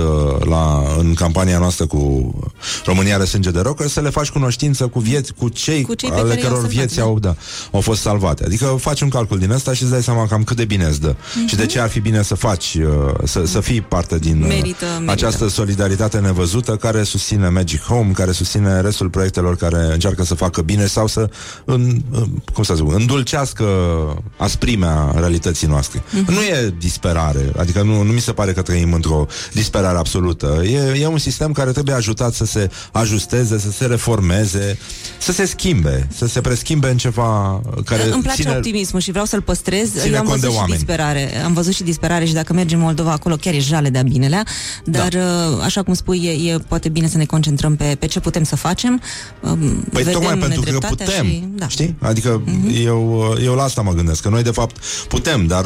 în campania noastră cu România are sânge de rocker, să le faci cunoștință cu cei ale căror vieți au fost salvate. Adică faci un calcul din ăsta și îți dai seama cam cât de bine îți dă. Și de ce ar fi bine să faci, să fii parte din această solidaritate nevăzută care susține Magic Home, care susține restul proiectelor care încearcă să facă bine sau să îndulcească asprimea realității noastre. Nu e disperare, adică nu mi se pare că trăim într-o disperare absolută. E un sistem care trebuie ajutat să se ajusteze, să se reformeze, să se schimbe, să se preschimbe în ceva care îmi place optimismul și vreau să-l păstrez. Eu am văzut și disperare. Am văzut și disperare și dacă mergem în Moldova acolo chiar e jale de-a binelea, dar așa cum spui, e poate bine să ne concentrăm pe ce putem să facem. Păi tocmai pentru că putem, și, da. Știi? Adică eu la asta mă gândesc, că noi de fapt putem, dar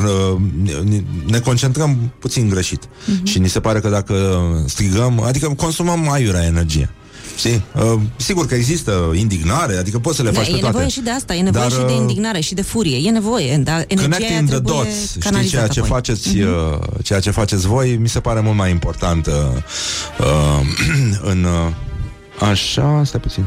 ne concentrăm puțin greșit. Și ni se pare că dacă strigăm, adică consumăm aiurea energie. Sigur că există indignare, adică poți să le faci pe toate. E nevoie și de asta, e nevoie și de indignare și de furie, e nevoie, dar energia aia trebuie canalizată. Ceea ce faceți, ceea ce faceți voi mi se pare mult mai important în... Așa, stai puțin.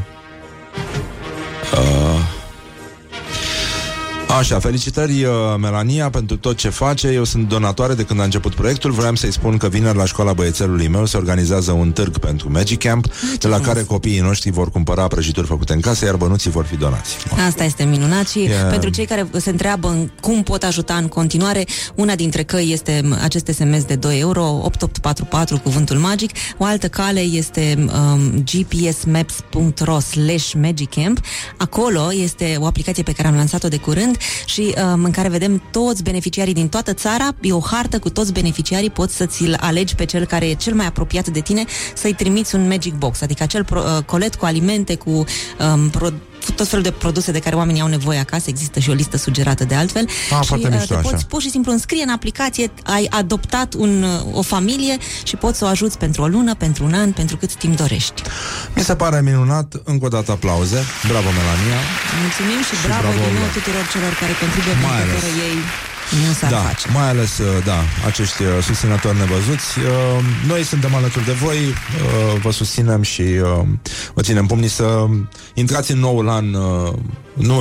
Așa, felicitări, Melania, pentru tot ce face. Eu sunt donatoare de când a început proiectul. Vreau să-i spun că vineri la școala băiețelului meu se organizează un târg pentru Magic Camp, de la care copiii noștri vor cumpăra prăjituri făcute în casă, iar bănuții vor fi donați. Asta este minunat și pentru cei care se întreabă cum pot ajuta în continuare, una dintre căi este acest SMS de 2 euro, 8844, cuvântul magic. O altă cale este gpsmaps.ro/Magic Camp. Acolo este o aplicație pe care am lansat-o de curând și în care vedem toți beneficiarii din toată țara, e o hartă cu toți beneficiarii, poți să ți-l alegi pe cel care e cel mai apropiat de tine, să-i trimiți un Magic Box, adică acel colet cu alimente, cu tot felul de produse de care oamenii au nevoie acasă, există și o listă sugerată de altfel. Și te poți pur și simplu înscrie în aplicație, ai adoptat o familie și poți să o ajuți pentru o lună, pentru un an, pentru cât timp dorești. Mi se pare minunat, încă o dată aplauze. Bravo, Melania! Mulțumim și bravo din nou tuturor celor care contribuie pentru că ei nu s-ar face. Mai ales, da, acești susținători nevăzuți. Noi suntem alături de voi, vă susținem și vă ținem pumnii să intrați în noul an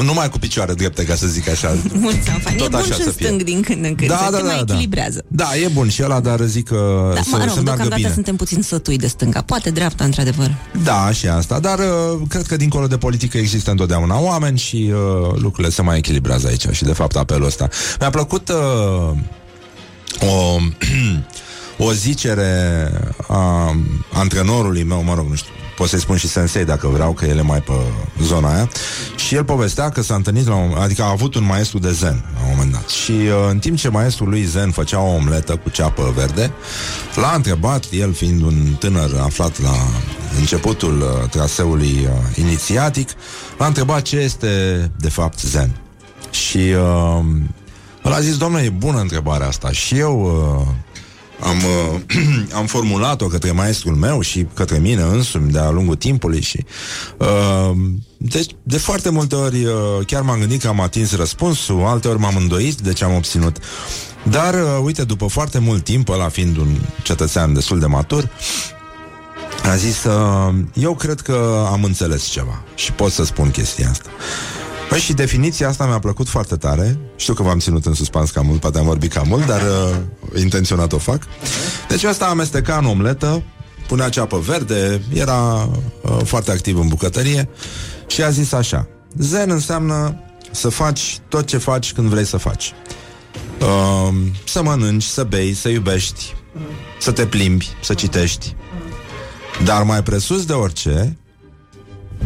numai cu picioare drepte, ca să zic așa. Mulți anfani. E bun și în stâng din când în când. Da, echilibrează. Da, e bun și ăla, dar zic că să meargă bine. Suntem puțin sătui de stânga, poate dreapta, într-adevăr. Da, și asta, dar cred că dincolo de politică există întotdeauna oameni și lucrurile se mai echilibrează aici și de fapt apelul ăsta. Mi-a plăcut o zicere a antrenorului meu, mă rog, nu știu, pot să-i spun și sensei dacă vreau, că el e mai pe zona aia. Și el povestea că s-a întâlnit adică a avut un maestru de zen la un moment dat. Și în timp ce maestrul lui zen făcea o omletă cu ceapă verde, l-a întrebat, el fiind un tânăr aflat la începutul traseului inițiatic, l-a întrebat ce este de fapt zen. Și ăla a zis, domnule, e bună întrebarea asta. Și eu am formulat-o către maestrul meu și către mine însumi de-a lungul timpului și deci, de foarte multe ori chiar m-am gândit că am atins răspunsul, alte ori m-am îndoit de ce am obținut. Dar, uite, după foarte mult timp, ăla fiind un cetățean destul de matur, a zis, eu cred că am înțeles ceva și pot să spun chestia asta. Păi și definiția asta mi-a plăcut foarte tare. Știu că v-am ținut în suspans cam mult, poate am vorbit cam mult, dar intenționat o fac. Deci ăsta amesteca în omletă, punea ceapă verde, era foarte activ în bucătărie și a zis așa: zen înseamnă să faci tot ce faci când vrei să faci, să mănânci, să bei, să iubești, să te plimbi, să citești, dar mai presus de orice,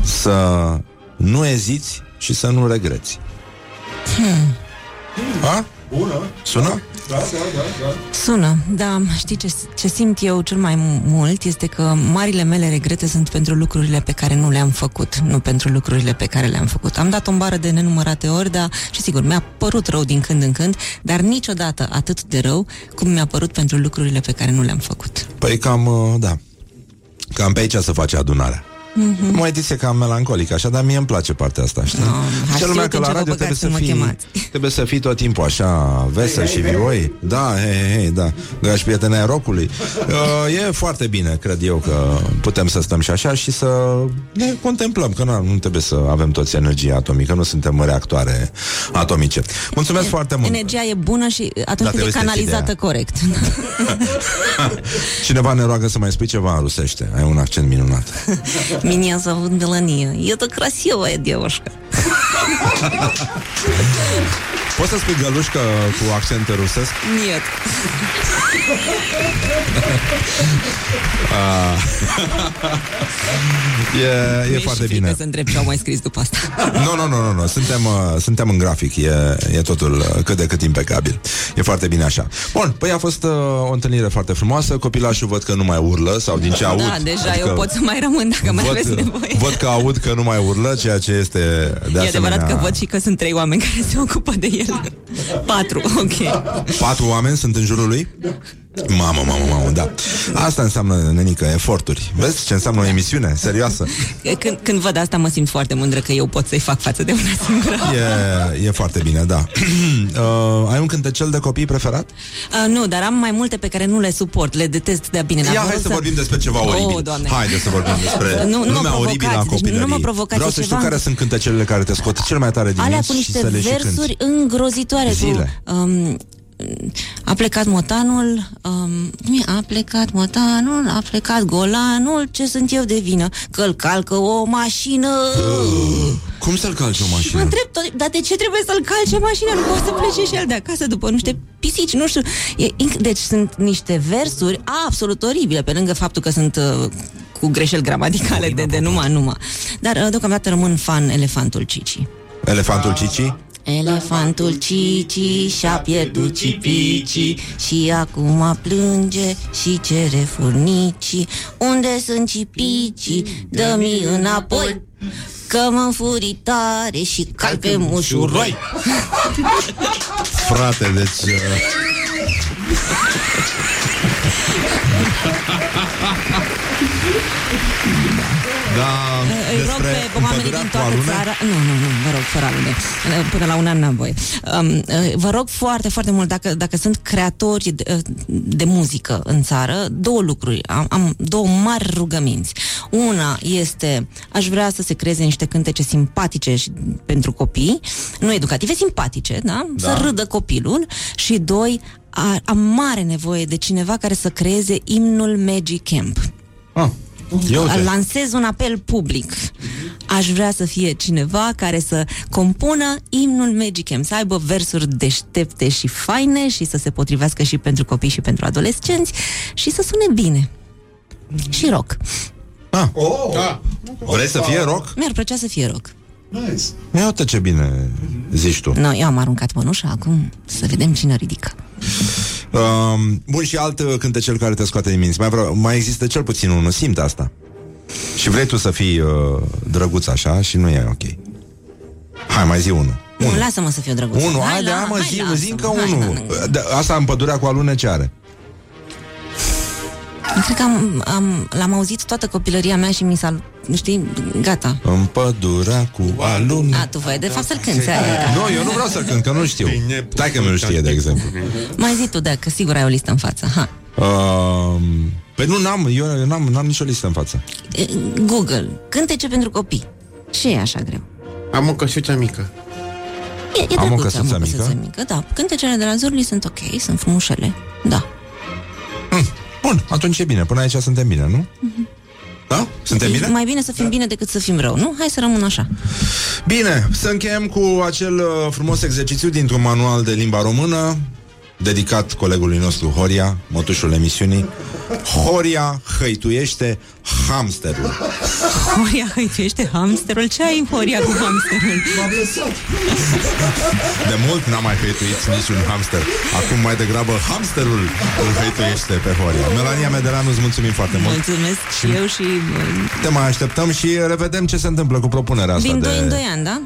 să nu eziți și să nu regreți. A? Bună. Sună? Da. Sună, da. Știi ce simt eu cel mai mult este că marile mele regrete sunt pentru lucrurile pe care nu le-am făcut, nu pentru lucrurile pe care le-am făcut. Am dat o bară de nenumărate ori, dar și sigur, mi-a părut rău din când în când, dar niciodată atât de rău cum mi-a părut pentru lucrurile pe care nu le-am făcut. Păi cam, da, cam pe aici se face adunarea. Mă ediție cam melancolic, așa, dar mie îmi place partea asta, știi? Cea lumea că la radio trebuie să fii tot timpul așa vesel și vioi. Da, da, dragi prieteni ai rockului. E foarte bine, cred eu, că putem să stăm și așa și să ne contemplăm, că nu trebuie să avem toți energie atomică, nu suntem reactoare atomice. Mulțumesc foarte mult. Energia e bună și atunci când e canalizată corect. Cineva ne roagă să mai spui ceva în rusește. Ai un accent minunat. Меня зовут Melania. И это красивая девушка. Poți să spui gălușcă cu accent rusesc? Nu. E foarte bine. Să întreb ce au mai scris după asta. Nu, suntem în grafic. E totul cât de cât impecabil. E foarte bine așa. Bun, păi a fost o întâlnire foarte frumoasă. Copilașul văd că nu mai urlă, sau din ce aud. Da, deja eu pot să mai rămân dacă mai aveți nevoie. Văd că aud că nu mai urlă, ceea ce este de asemenea... E adevărat că văd și că sunt 3 oameni care se ocupă de el. 4, ok. 4 oameni sunt în jurul lui? Mamă, da. Asta înseamnă, nenică, eforturi. Vezi ce înseamnă o emisiune serioasă? Când văd asta mă simt foarte mândră că eu pot să-i fac față de una singură. E foarte bine, da. Ai un cântecel de copii preferat? Nu, dar am mai multe pe care nu le suport. Le detest de-a bine. Ia, hai să vorbim despre ceva oribil. Haide să vorbim despre lumea oribilă a copilăriei. Nu mă provocați. Vreau să știu care sunt cântecelele care te scot cel mai tare din minți. Alea cu niște versuri îngrozitoare. Zile. A plecat motanul, a plecat golanul, ce sunt eu de vină? Că-l calcă o mașină. Cum să-l calci o mașină? Mă întreb tot, dar de ce trebuie să-l calci o mașină? Nu poate să plece și el de acasă după niște pisici, nu știu. Deci sunt niște versuri absolut oribile, pe lângă faptul că sunt cu greșeli gramaticale de numai. Dar deocamdată rămân fan Elefantul Cici. Elefantul Cici? Elefantul Cici și-a pierdut cipicii și acum plânge și cere furnicii. Unde sunt cipicii? Dă-mi înapoi, că mă înfuri tare și calc pe mușuroi. Frate, deci... Da, îi rog pe oamenii din toată țara. Nu, vă rog, fără alune. Până la un an n-am voie. Vă rog foarte, foarte mult, dacă sunt creatori de muzică în țară, 2 lucruri. Am 2 mari rugăminți. Una este, aș vrea să se creeze niște cântece simpatice și pentru copii, nu educative, simpatice, da? Da. Să râdă copilul. Și 2, am mare nevoie de cineva care să creeze imnul Magic Camp. Lansez un apel public. Aș vrea să fie cineva care să compună imnul Magic Camp, să aibă versuri deștepte și faine și să se potrivească și pentru copii și pentru adolescenți și să sune bine. Și rock. Vrei să fie rock? Mi-ar plăcea să fie rock. Nice. Iată ce bine zici tu. Eu am aruncat mănușa, acum să vedem cine ridică. Bun, și alt cântecel care te scoate din minți. Mai există cel puțin unul, simt asta. Și vrei tu să fii drăguț așa și nu e ok. Hai, mai zi unul. Nu, lasă-mă să fiu drăguț. Unul, zi încă unul. Asta în pădurea cu alune ce are? Cred că l-am auzit toată copilăria mea și mi s-a... Știi? Gata. În pădurea cu alune... Tu vei de fapt să-l cânti. Nu, eu nu vreau să-l cânt, că nu știu. Stai că nu știe, de exemplu. Mai zi tu, dacă sigur ai o listă în față. Păi nu, eu n-am nicio listă în față. Google, cântece pentru copii. Ce e așa greu? Am o căsuță mică. Am o căsuță mică? Da, cântecele de la Zorli sunt ok, sunt frumușele. Da. Bun, atunci e bine, până aici suntem bine, nu? Da? Suntem bine? Mai bine să fim bine decât să fim rău, nu? Hai să rămân așa. Bine, să încheiem cu acel frumos exercițiu dintr-un manual de limba română dedicat colegului nostru Horia, motușul emisiunii. Horia hăituiește hamsterul. Horia hăituiește hamsterul? Ce ai, Horia, cu hamsterul? M-a blesat. De mult n-am mai hăituit nici un hamster. Acum mai degrabă hamsterul îl hăituiește pe Horia. Melania Medeleanu, îți mulțumim foarte mult. Mulțumesc și eu și... Te mai așteptăm și revedem ce se întâmplă cu propunerea asta. Din 2 în 2 ani, da?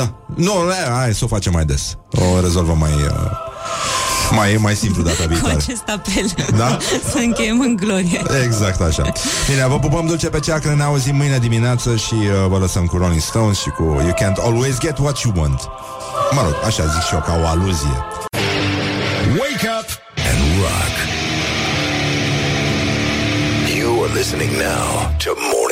Da. Nu, hai să o facem mai des. O rezolvăm mai simplu data viitoare. Cu acest apel, da? Să încheiem în glorie. Exact așa. Bine, vă pupăm dulce pe ceacră, ne auzim mâine dimineață și vă lăsăm cu Rolling Stones și cu You Can't Always Get What You Want. Mă rog, așa zic și eu, ca o aluzie. Wake up and rock. You are listening now to Morning